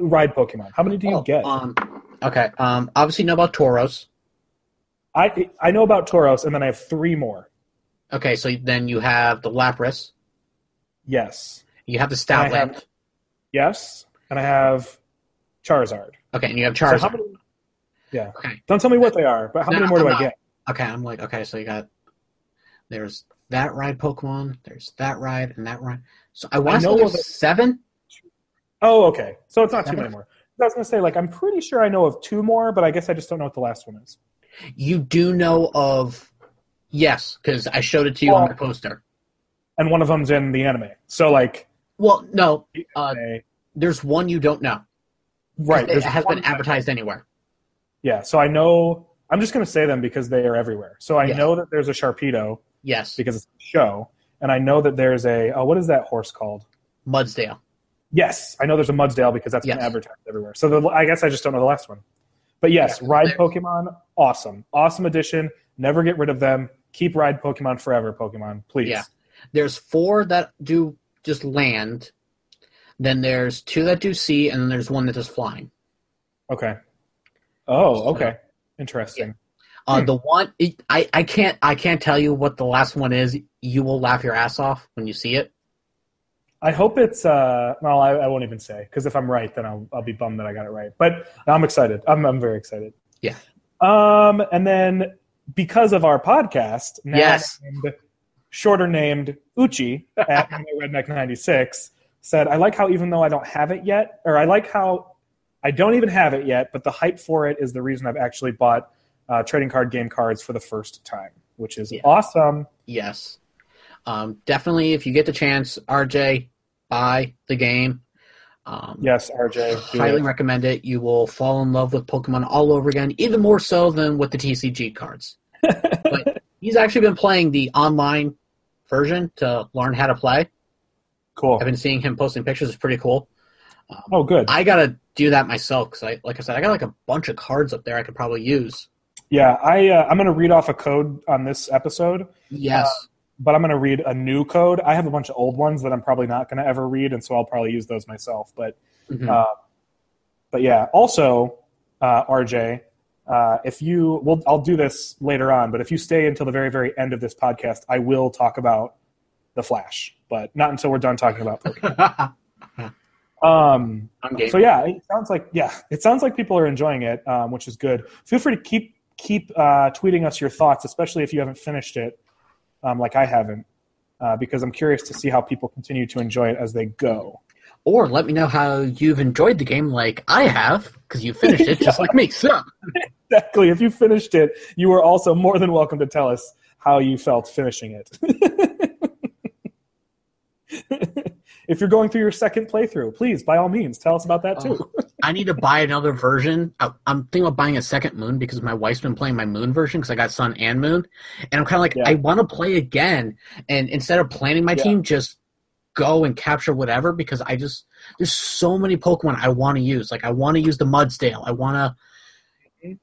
Ride Pokemon. How many do you oh, get? Um, okay. Um, obviously know about Tauros. I I know about Tauros, and then I have three more. Okay, so then you have the Lapras. Yes. You have the Stoutland. Have, yes, and I have Charizard. Okay, and you have Charizard. So how many, yeah. Okay. Don't tell me what they are, but how no, many more I'm do not, I get? Okay, I'm like, okay, so you got, there's that ride Pokemon, there's that ride, and that ride. So I want to know seven? Oh, okay. So it's not too many more. I was going to say, like, I'm pretty sure I know of two more, but I guess I just don't know what the last one is. You do know of, yes, because I showed it to you well, on the poster. And one of them's in the anime. So, like. Well, no. Uh, there's one you don't know. Right. It has been advertised anywhere. Yeah, so I know. I'm just going to say them because they are everywhere. So I yes. know that there's a Sharpedo. Yes. Because it's a show. And I know that there's a, oh, what is that horse called? Mudsdale. Yes, I know there's a Mudsdale because that's yes. been advertised everywhere. So the, I guess I just don't know the last one. But yes, yeah, Ride Pokemon, awesome. Awesome addition. Never get rid of them. Keep Ride Pokemon forever, Pokemon, please. Yeah. There's four that do just land. Then there's two that do sea, and then there's one that does flying. Okay. Oh, okay. Interesting. Yeah. Uh, hmm. The one it, I, I can't I can't tell you what the last one is. You will laugh your ass off when you see it. I hope it's uh, – well, I, I won't even say, because if I'm right, then I'll, I'll be bummed that I got it right. But I'm excited. I'm I'm very excited. Yeah. Um, and then because of our podcast, now yes. named, shorter named Uchi at Redneck ninety-six said, I like how even though I don't have it yet – or I like how I don't even have it yet, but the hype for it is the reason I've actually bought uh, trading card game cards for the first time, which is yeah. awesome. Yes. Um, definitely, if you get the chance, R J, buy the game. Um, yes, R J. Highly it. recommend it. You will fall in love with Pokemon all over again, even more so than with the T C G cards. But he's actually been playing the online version to learn how to play. Cool. I've been seeing him posting pictures. It's pretty cool. Um, oh, good. I got to do that myself because, I, like I said, I got like a bunch of cards up there I could probably use. Yeah, I, uh, I'm going to read off a code on this episode. Yes. Uh, But I'm going to read a new code. I have a bunch of old ones that I'm probably not going to ever read, and so I'll probably use those myself. But mm-hmm. uh, but yeah, also, uh, R J, uh, if you – well, I'll do this later on, but if you stay until the very, very end of this podcast, I will talk about The Flash, but not until we're done talking about Pokemon. um, so yeah, it sounds like yeah, it sounds like people are enjoying it, um, which is good. Feel free to keep, keep uh, tweeting us your thoughts, especially if you haven't finished it. Um, like I haven't, uh, because I'm curious to see how people continue to enjoy it as they go. Or let me know how you've enjoyed the game like I have, because you finished it yeah. just like me. So. Exactly. If you finished it, you are also more than welcome to tell us how you felt finishing it. If you're going through your second playthrough, please, by all means, tell us about that too. um, I need to buy another version. I, I'm thinking about buying a second Moon because my wife's been playing my Moon version because I got Sun and Moon. And I'm kind of like, yeah. I want to play again. And instead of planning my yeah. team, just go and capture whatever because I just – there's so many Pokemon I want to use. Like I want to use the Mudsdale. I want to mm-hmm.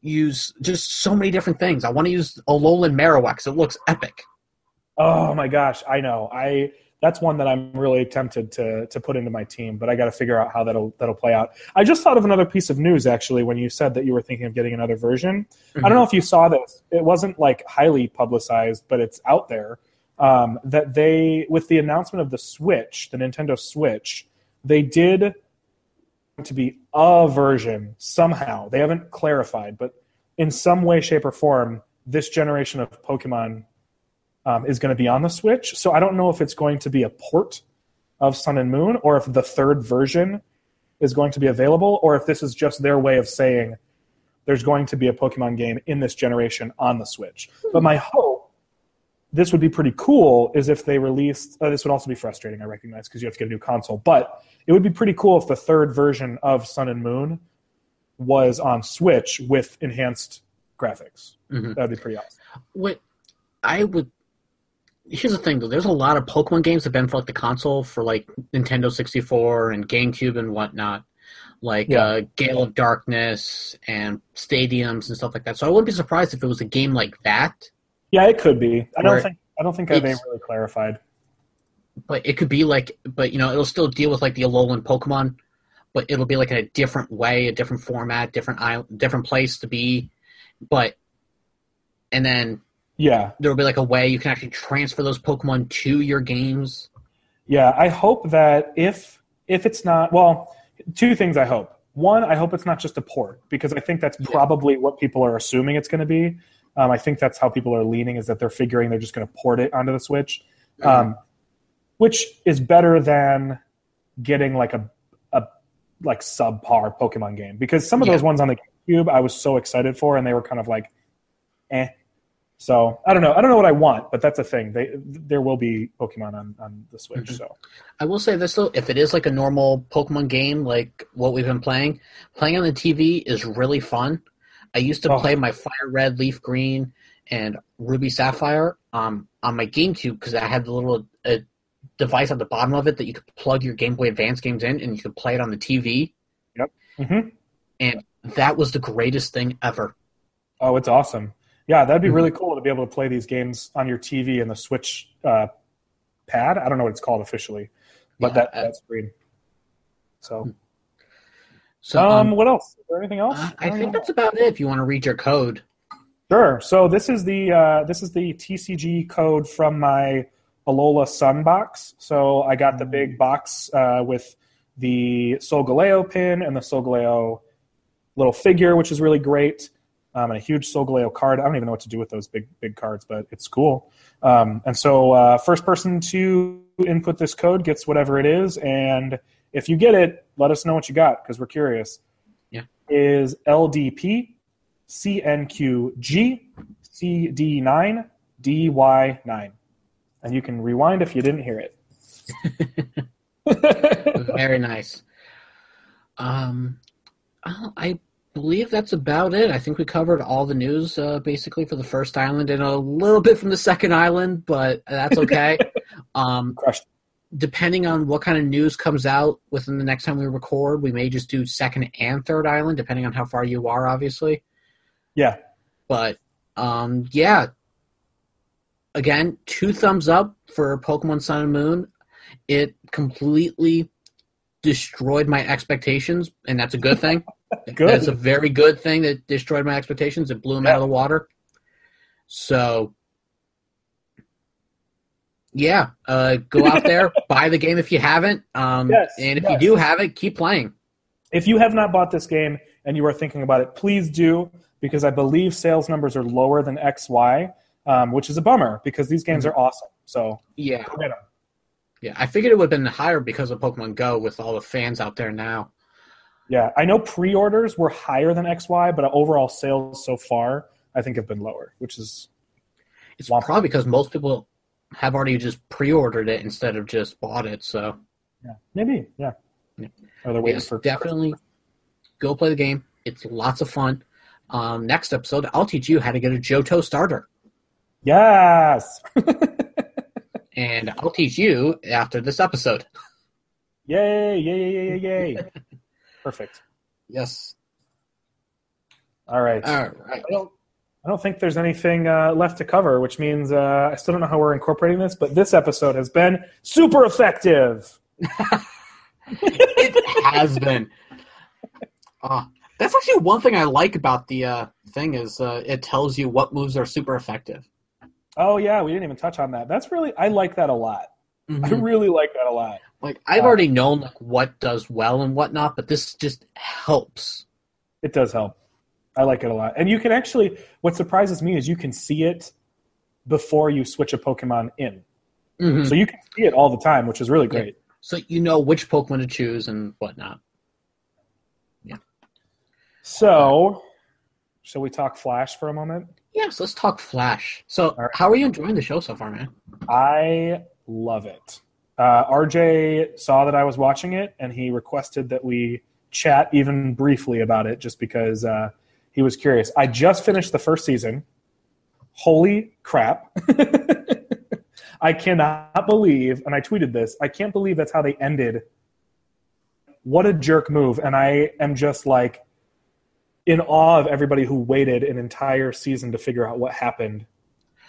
use just so many different things. I want to use Alolan Marowak because it looks epic. Oh, my gosh. I know. I – that's one that I'm really tempted to to put into my team, but I got to figure out how that'll that'll play out. I just thought of another piece of news, actually, when you said that you were thinking of getting another version. Mm-hmm. I don't know if you saw this. It wasn't, like, highly publicized, but it's out there, um, that they, with the announcement of the Switch, the Nintendo Switch, they did to be a version somehow. They haven't clarified, but in some way, shape, or form, this generation of Pokemon Um, is going to be on the Switch. So I don't know if it's going to be a port of Sun and Moon or if the third version is going to be available or if this is just their way of saying there's going to be a Pokemon game in this generation on the Switch. Hmm. But my hope, this would be pretty cool, is if they released... Uh, this would also be frustrating, I recognize, because you have to get a new console. But it would be pretty cool if the third version of Sun and Moon was on Switch with enhanced graphics. Mm-hmm. That would be pretty awesome. What I would... Here's the thing, though. There's a lot of Pokemon games that have been for, like, the console for, like, Nintendo sixty-four and GameCube and whatnot, like yeah. uh, Gale of Darkness and Stadiums and stuff like that. So I wouldn't be surprised if it was a game like that. Yeah, it could be. I don't think I don't think I've been really clarified. But it could be like, but you know, it'll still deal with like the Alolan Pokemon, but it'll be like in a different way, a different format, different island, different place to be. But and then. Yeah. There will be like a way you can actually transfer those Pokemon to your games. Yeah, I hope that if if it's not... Well, two things I hope. One, I hope it's not just a port, because I think that's probably yeah. what people are assuming it's going to be. Um, I think that's how people are leaning, is that they're figuring they're just going to port it onto the Switch, mm-hmm. um, which is better than getting like a, a like subpar Pokemon game. Because some of yeah. those ones on the GameCube I was so excited for, and they were kind of like, eh. So I don't know. I don't know what I want, but that's a thing. They, there will be Pokemon on, on the Switch. Mm-hmm. So I will say this though: if it is like a normal Pokemon game, like what we've been playing, playing on the T V is really fun. I used to oh. play my Fire Red, Leaf Green, and Ruby Sapphire um, on my GameCube because I had the little uh, device at the bottom of it that you could plug your Game Boy Advance games in, and you could play it on the T V. Yep. Mm-hmm. And that was the greatest thing ever. Oh, it's awesome. Yeah, that'd be mm-hmm. really cool to be able to play these games on your T V and the Switch uh, pad. I don't know what it's called officially, but yeah, that, uh, that screen. So, so um, um, what else? Is there anything else? Uh, I, I think know. That's about it. If you want to read your code, sure. So this is the uh, this is the T C G code from my Alola Sun box. So I got the big box uh, with the Solgaleo pin and the Solgaleo little figure, which is really great. Um, and a huge Solgaleo card. I don't even know what to do with those big big cards, but it's cool. Um, and so uh, first person to input this code gets whatever it is, and if you get it, let us know what you got because we're curious. Yeah. Is L D P C N Q G C D nine D Y nine. And you can rewind if you didn't hear it. Very nice. Um, oh, I... believe that's about it. I think we covered all the news uh, basically for the first island and a little bit from the second island, but that's okay. um, depending on what kind of news comes out within the next time we record, we may just do second and third island, depending on how far you are, obviously. Yeah. But, um, yeah. Again, two thumbs up for Pokemon Sun and Moon. It completely destroyed my expectations, and that's a good thing. Good. That's a very good thing that destroyed my expectations. It blew them yeah. out of the water. So, yeah, uh, go out there, buy the game if you haven't. Um, yes, and if yes. you do have it, keep playing. If you have not bought this game and you are thinking about it, please do, because I believe sales numbers are lower than X Y, um, which is a bummer because these games mm-hmm. are awesome. So, yeah. Go get them. Yeah, I figured it would have been higher because of Pokemon Go with all the fans out there now. Yeah, I know pre-orders were higher than X Y, but overall sales so far I think have been lower, which is... It's wompy. Probably because most people have already just pre-ordered it instead of just bought it, so... Yeah, maybe, yeah. yeah. Or they're waiting yes, for... Definitely go play the game. It's lots of fun. Um, next episode, I'll teach you how to get a Johto starter. Yes! And I'll teach you after this episode. Yay, yay, yay, yay, yay. Perfect. Yes. All right. All right. I don't I don't think there's anything uh, left to cover, which means uh, I still don't know how we're incorporating this, but this episode has been super effective. It has been. Uh, that's actually one thing I like about the uh, thing is uh, it tells you what moves are super effective. Oh, yeah, we didn't even touch on that. That's really – I like that a lot. Mm-hmm. I really like that a lot. Like I've uh, already known like what does well and whatnot, but this just helps. It does help. I like it a lot. And you can actually, what surprises me is you can see it before you switch a Pokemon in. Mm-hmm. So you can see it all the time, which is really great. Yeah. So you know which Pokemon to choose and whatnot. Yeah. So, shall we talk Flash for a moment? Yes, let's talk Flash. So right. How are you enjoying the show so far, man? I love it. Uh, R J saw that I was watching it, and he requested that we chat even briefly about it just because uh, – he was curious. I just finished the first season. Holy crap. I cannot believe, and I tweeted this, I can't believe that's how they ended. What a jerk move. And I am just like in awe of everybody who waited an entire season to figure out what happened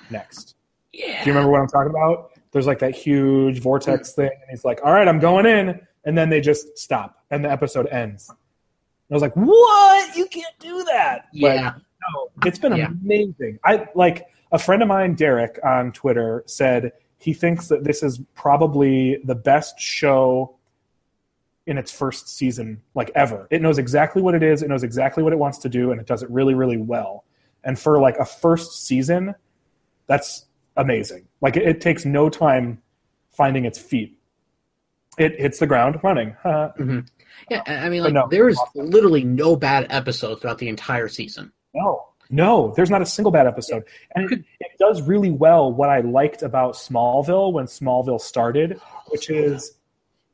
next. Yeah. Do you remember what I'm talking about? There's like that huge vortex thing. And he's like, all right, I'm going in. And then they just stop. And the episode ends. I was like, what? You can't do that. Yeah. But, no, it's been yeah. amazing. I like a friend of mine, Derek, on Twitter said he thinks that this is probably the best show in its first season, like ever. It knows exactly what it is. It knows exactly what it wants to do, and it does it really, really well. And for like a first season, that's amazing. Like it, it takes no time finding its feet. It hits the ground running. Mm-hmm. Yeah, I mean, like, no, there is awesome. literally no bad episode throughout the entire season. No, no, there's not a single bad episode. And it, it does really well what I liked about Smallville when Smallville started, which is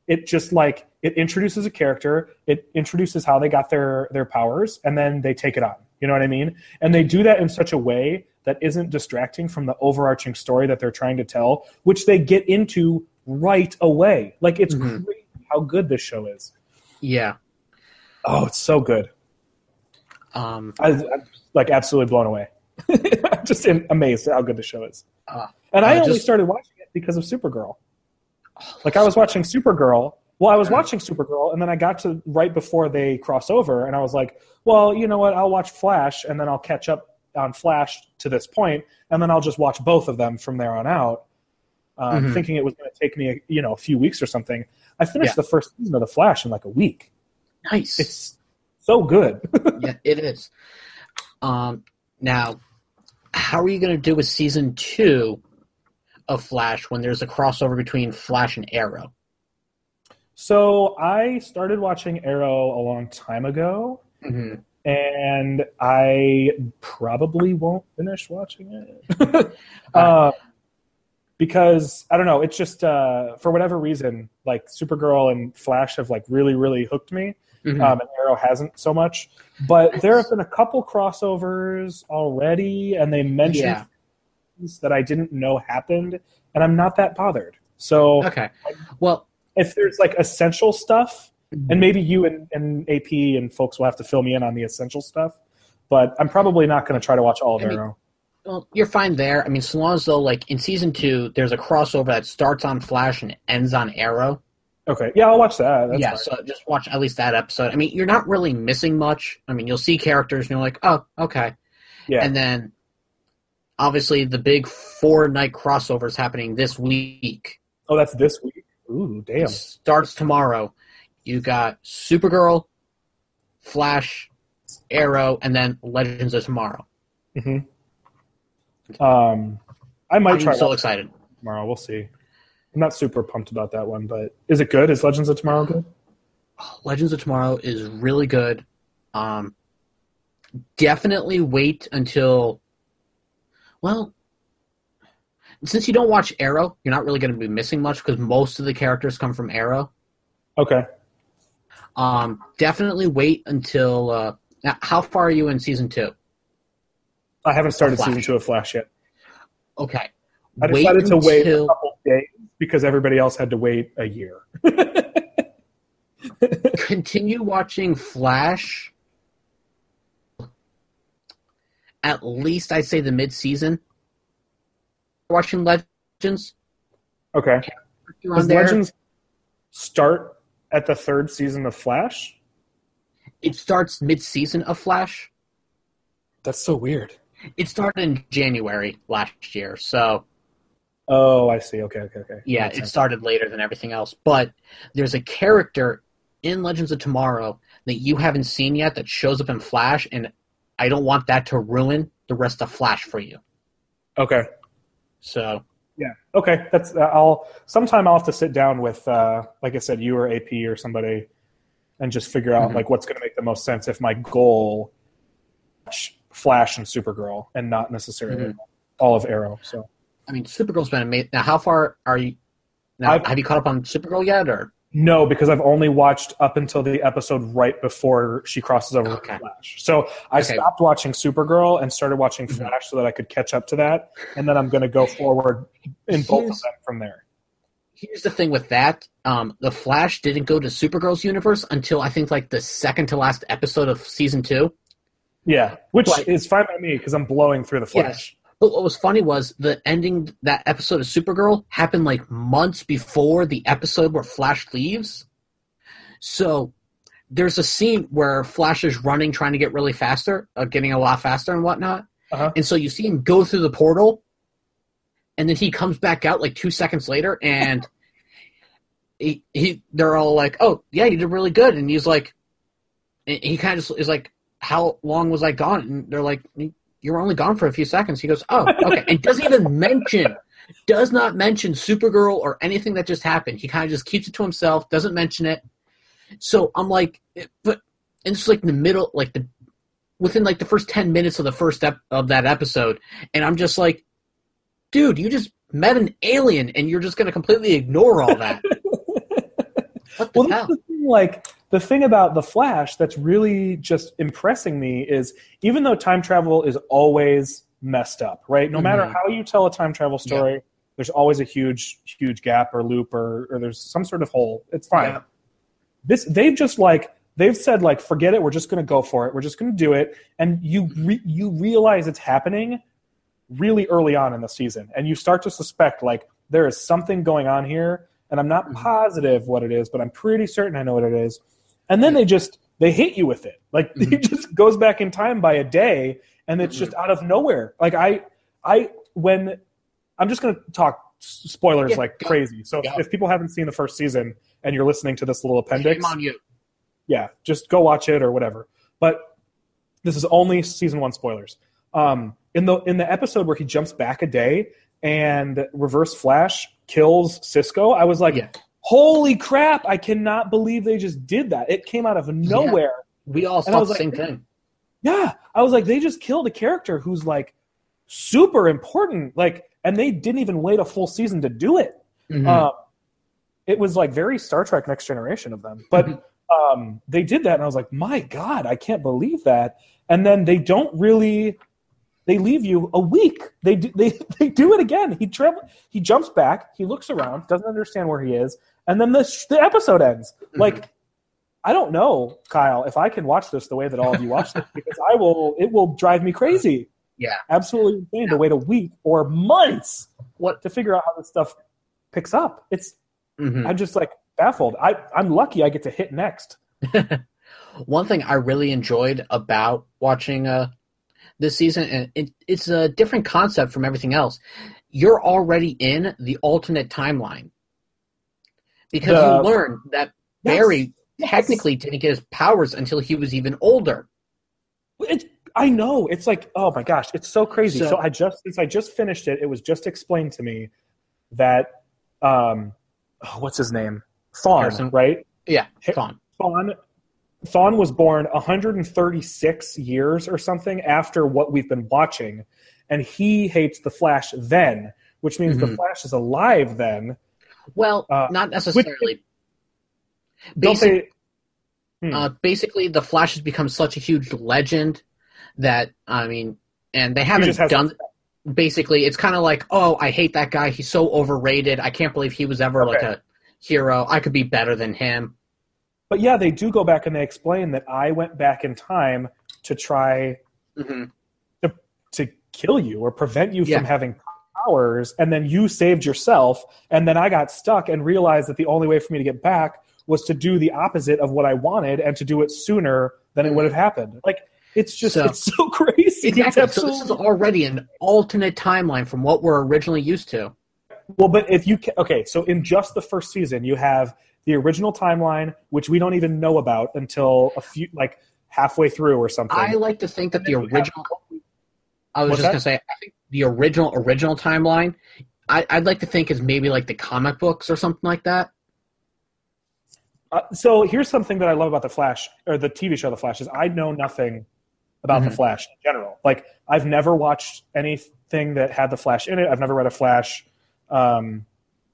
it just, like, it introduces a character, it introduces how they got their, their powers, and then they take it on. You know what I mean? And they do that in such a way that isn't distracting from the overarching story that they're trying to tell, which they get into right away. Like, it's mm-hmm. crazy how good this show is. Yeah. Oh, it's so good. Um, I, I'm like absolutely blown away. I'm just amazed at how good the show is. Uh, and I, I only just, started watching it because of Supergirl. Oh, like I was watching Supergirl. Well, I was watching Supergirl, and then I got to right before they cross over, and I was like, well, you know what? I'll watch Flash, and then I'll catch up on Flash to this point, and then I'll just watch both of them from there on out, um, mm-hmm. thinking it was going to take me a, you know, a few weeks or something. I finished yeah. the first season of The Flash in like a week. Nice. It's so good. Yeah, it is. Um, now, how are you going to do with season two of Flash when there's a crossover between Flash and Arrow? So I started watching Arrow a long time ago, mm-hmm. and I probably won't finish watching it. uh, Because, I don't know, it's just, uh, for whatever reason, like, Supergirl and Flash have, like, really, really hooked me. Mm-hmm. Um, and Arrow hasn't so much. But nice. There have been a couple crossovers already, and they mentioned yeah. things that I didn't know happened, and I'm not that bothered. So, okay. Well, if there's, like, essential stuff, mm-hmm. and maybe you and, and A P and folks will have to fill me in on the essential stuff, but I'm probably not going to try to watch all of I Arrow. Mean- Well, you're fine there. I mean, so long as, though, like, in Season two, there's a crossover that starts on Flash and ends on Arrow. Okay. Yeah, I'll watch that. That's yeah, fine. So just watch at least that episode. I mean, you're not really missing much. I mean, you'll see characters, and you're like, oh, okay. Yeah. And then, obviously, the big four-night crossover is happening this week. Oh, that's this week? Ooh, damn. It starts tomorrow. You got Supergirl, Flash, Arrow, and then Legends of Tomorrow. Mm-hmm. Um, I might I'm try. I'm so excited tomorrow. We'll see. I'm not super pumped about that one, but is it good? Is Legends of Tomorrow good? Legends of Tomorrow is really good. Um, definitely wait until. Well, since you don't watch Arrow, you're not really going to be missing much because most of the characters come from Arrow. Okay. Um, definitely wait until. Uh, now, how far are you in season two? I haven't started season two of Flash yet. Okay. I decided to wait a couple days because everybody else had to wait a year. Continue watching Flash at least I'd say the mid-season watching Legends. Okay. Does Legends start at the third season of Flash? It starts mid-season of Flash. That's so weird. It started in January last year, so... Oh, I see. Okay, okay, okay. Yeah, it started later than everything else. But there's a character in Legends of Tomorrow that you haven't seen yet that shows up in Flash, and I don't want that to ruin the rest of Flash for you. Okay. So... Yeah. Okay. That's. Uh, I'll. Sometime I'll have to sit down with, uh, like I said, you or A P or somebody, and just figure out mm-hmm. like what's going to make the most sense if my goal, Flash and Supergirl, and not necessarily mm-hmm. all of Arrow. So. I mean, Supergirl's been amazing. Now, how far are you? Now, have you caught up on Supergirl yet, or? No, because I've only watched up until the episode right before she crosses over okay. with Flash. So I okay. stopped watching Supergirl and started watching Flash mm-hmm. so that I could catch up to that, and then I'm going to go forward in here's, both of them from there. Here's the thing with that. Um, the Flash didn't go to Supergirl's universe until I think like the second to last episode of season two. Yeah, which but, is fine by me because I'm blowing through the Flash. Yeah. But what was funny was the ending, that episode of Supergirl happened like months before the episode where Flash leaves. So there's a scene where Flash is running, trying to get really faster, uh, getting a lot faster and whatnot. Uh-huh. And so you see him go through the portal, and then he comes back out like two seconds later, and he, he they're all like, oh, yeah, you did really good. And he's like, and he kind of is like, how long was I gone? And they're like, you were only gone for a few seconds. He goes, oh, okay. And doesn't even mention, does not mention Supergirl or anything that just happened. He kind of just keeps it to himself, doesn't mention it. So I'm like, but and it's like in the middle, like the within like the first ten minutes of the first step of that episode. And I'm just like, dude, you just met an alien and you're just going to completely ignore all that. What the well, hell? The thing, like, the thing about The Flash that's really just impressing me is even though time travel is always messed up, right? No mm-hmm. matter how you tell a time travel story, yeah. there's always a huge, huge gap or loop or, or there's some sort of hole. It's fine. Yeah. This They've just like, they've said like, forget it. We're just going to go for it. We're just going to do it. And you re- you realize it's happening really early on in the season. And you start to suspect like there is something going on here. And I'm not positive what it is, but I'm pretty certain I know what it is. And then they just, they hit you with it. Like, mm-hmm. it just goes back in time by a day, and it's mm-hmm. just out of nowhere. Like, I, I when, I'm just going to talk spoilers yeah, like go. crazy. So yeah. if people haven't seen the first season and you're listening to this little appendix, shame on you. Yeah, just go watch it or whatever. But this is only season one spoilers. Um, in the in the episode where he jumps back a day and Reverse Flash kills Cisco, I was like, yeah. holy crap, I cannot believe they just did that. It came out of nowhere. Yeah. We all thought the like, same thing. Yeah. I was like, they just killed a character who's like super important. Like, and they didn't even wait a full season to do it. Mm-hmm. Um, it was like very Star Trek Next Generation of them. But mm-hmm. um, they did that, and I was like, my God, I can't believe that. And then they don't really... They leave you a week. They do, they they do it again. He travel. He jumps back. He looks around. Doesn't understand where he is. And then the sh- the episode ends. Mm-hmm. Like, I don't know, Kyle, if I can watch this the way that all of you watch this, because I will. It will drive me crazy. Yeah, absolutely insane yeah. to wait a week or months what to figure out how this stuff picks up. It's mm-hmm. I'm just like baffled. I I'm lucky I get to hit next. One thing I really enjoyed about watching a. Uh, this season, and it, it's a different concept from everything else. You're already in the alternate timeline because uh, you learn that yes, Barry yes. technically didn't get his powers until he was even older. It's, I know. It's like, oh my gosh, it's so crazy. So, so I just, since I just finished it, it was just explained to me that, um, oh, what's his name? Thawne, Harrison. Right? Yeah, Thawne. Thawne. Thawne was born one hundred thirty-six years or something after what we've been watching, and he hates the Flash then, which means mm-hmm. the Flash is alive then. Well, uh, not necessarily. Which, Basic, they, hmm. uh, basically, the Flash has become such a huge legend that, I mean, and they haven't done... Basically, it's kind of like, oh, I hate that guy. He's so overrated. I can't believe he was ever okay. like a hero. I could be better than him. But yeah, they do go back and they explain that I went back in time to try mm-hmm. to to kill you or prevent you yeah. from having powers, and then you saved yourself, and then I got stuck and realized that the only way for me to get back was to do the opposite of what I wanted and to do it sooner than it would have happened. Like, it's just so, it's so crazy. Exactly. It's so this is already an alternate timeline from what we're originally used to. Well, but if you – okay, so in just the first season, you have the original timeline, which we don't even know about until a few – like halfway through or something. I like to think that the original – I was What's just going to say, I think the original, original timeline, I, I'd like to think is maybe like the comic books or something like that. Uh, so here's something that I love about The Flash, or the T V show The Flash, is I know nothing about mm-hmm. The Flash in general. Like, I've never watched anything that had The Flash in it. I've never read a Flash um,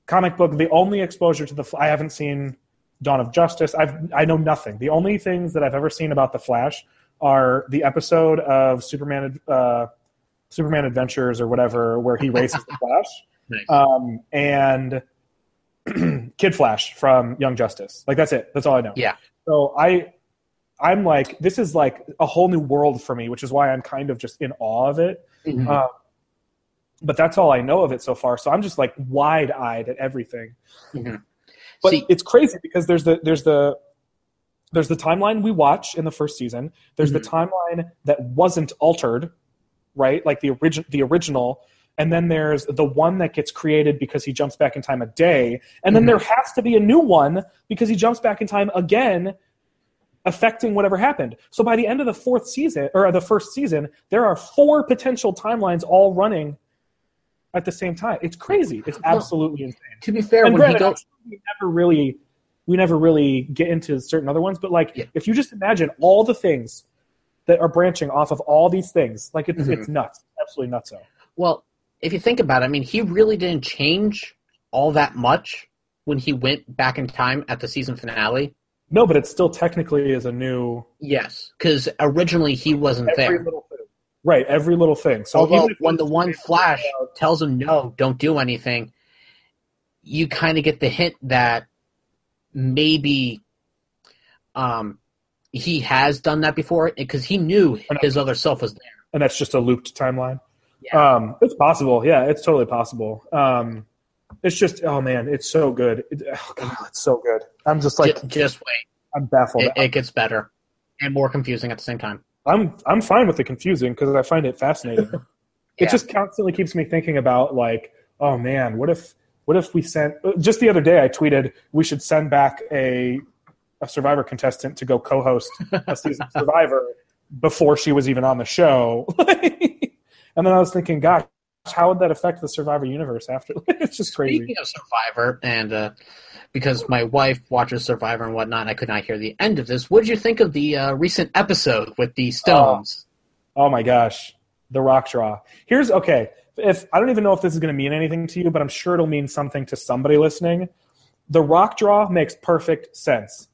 comic book. The only exposure to the – I haven't seen Dawn of Justice. I've I know nothing. The only things that I've ever seen about The Flash are the episode of Superman uh, Superman Adventures or whatever where he races The Flash. Nice. Um, and – Kid Flash from Young Justice. Like, that's it. That's all I know. Yeah. So I, I'm like, this is like a whole new world for me, which is why I'm kind of just in awe of it. Mm-hmm. Um, but that's all I know of it so far. So I'm just like wide-eyed at everything. Mm-hmm. But See, it's crazy because there's the there's the there's the timeline we watch in the first season. There's mm-hmm. the timeline that wasn't altered, right? Like the origin the original. And then there's the one that gets created because he jumps back in time a day. And then mm-hmm. there has to be a new one because he jumps back in time again, affecting whatever happened. So by the end of the fourth season, or the first season, there are four potential timelines all running at the same time. It's crazy. It's absolutely well, insane. To be fair, and when granted, he goes- we never really we never really get into certain other ones, but like yeah. if you just imagine all the things that are branching off of all these things, like it's mm-hmm. it's nuts. Absolutely nutso. Well, if you think about it, I mean, he really didn't change all that much when he went back in time at the season finale. No, but it still technically is a new... Yes, because originally he wasn't every there. Little thing. Right, every little thing. So Although when the one Flash tells him, no, don't do anything, you kind of get the hint that maybe um, he has done that before, because he knew his other self was there. And that's just a looped timeline? Yeah. Um, it's possible. Yeah, it's totally possible. Um, it's just, oh man, it's so good. It, oh God, it's so good. I'm just like, just, just wait. I'm baffled. It, it gets better and more confusing at the same time. I'm I'm fine with the confusing because I find it fascinating. yeah. It just constantly keeps me thinking about like, oh man, what if what if we sent? Just the other day, I tweeted we should send back a a Survivor contestant to go co-host a season of Survivor before she was even on the show. And then I was thinking, gosh, how would that affect the Survivor universe after? It's just crazy. Speaking of Survivor, and uh, because my wife watches Survivor and whatnot, I could not hear the end of this. What did you think of the uh, recent episode with the Stones? Oh, oh my gosh, the rock draw. Here's okay. If I don't even know if this is going to mean anything to you, but I'm sure it'll mean something to somebody listening. The rock draw makes perfect sense.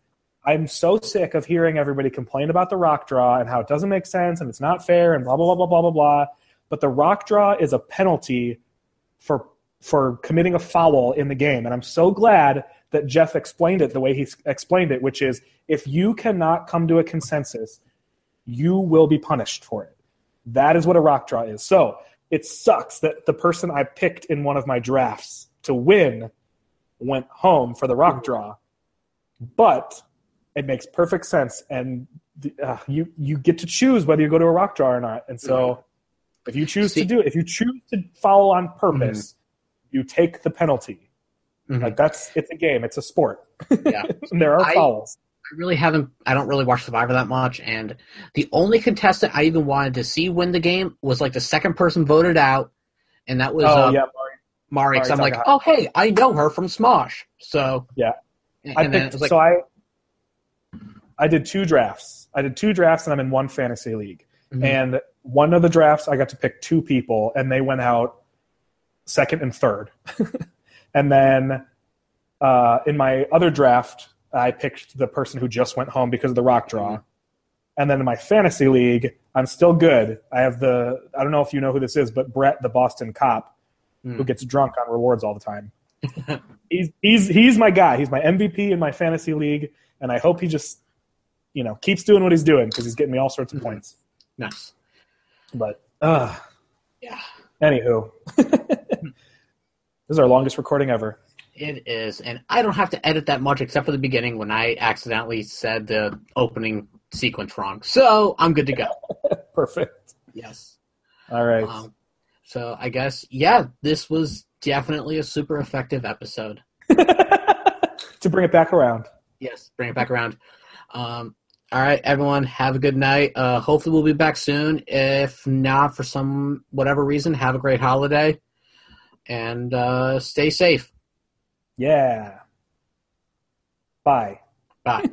I'm so sick of hearing everybody complain about the rock draw and how it doesn't make sense and it's not fair and blah blah blah blah blah blah blah. But the rock draw is a penalty for for committing a foul in the game. And I'm so glad that Jeff explained it the way he explained it, which is if you cannot come to a consensus, you will be punished for it. That is what a rock draw is. So it sucks that the person I picked in one of my drafts to win went home for the rock draw. But it makes perfect sense. And uh, you, you get to choose whether you go to a rock draw or not. And so... If you choose See, to do it, if you choose to foul on purpose, mm-hmm. you take the penalty. Mm-hmm. Like that's it's a game, it's a sport. Yeah, and there are I, fouls. I really haven't. I don't really watch Survivor that much, and the only contestant I even wanted to see win the game was like the second person voted out, and that was oh um, yeah, Mari. Mari. So I'm like, hot. oh hey, I know her from Smosh. So yeah, and, I and picked, was like, so I I did two drafts. I did two drafts, and I'm in one fantasy league, mm-hmm. and. One of the drafts, I got to pick two people, and they went out second and third. And then uh, in my other draft, I picked the person who just went home because of the rock draw. Mm-hmm. And then in my fantasy league, I'm still good. I have the – I don't know if you know who this is, but Brett, the Boston cop, mm. who gets drunk on rewards all the time. he's, he's, he's my guy. He's my M V P in my fantasy league, and I hope he just, you know, keeps doing what he's doing because he's getting me all sorts of mm-hmm. points. Nice. But uh, Yeah. Anywho, this is our longest recording ever. It is, and I don't have to edit that much except for the beginning when I accidentally said the opening sequence wrong. So I'm good to go. Perfect. Yes. All right. Um, so I guess, yeah, this was definitely a super effective episode. To bring it back around. Yes, bring it back around. Um, all right, everyone, have a good night. Uh, hopefully we'll be back soon. If not, for some whatever reason, have a great holiday. And uh, stay safe. Yeah. Bye. Bye.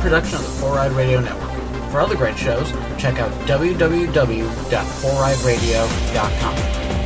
Production of the Four Ride Radio Network. For other great shows, check out w w w dot four ride radio dot com.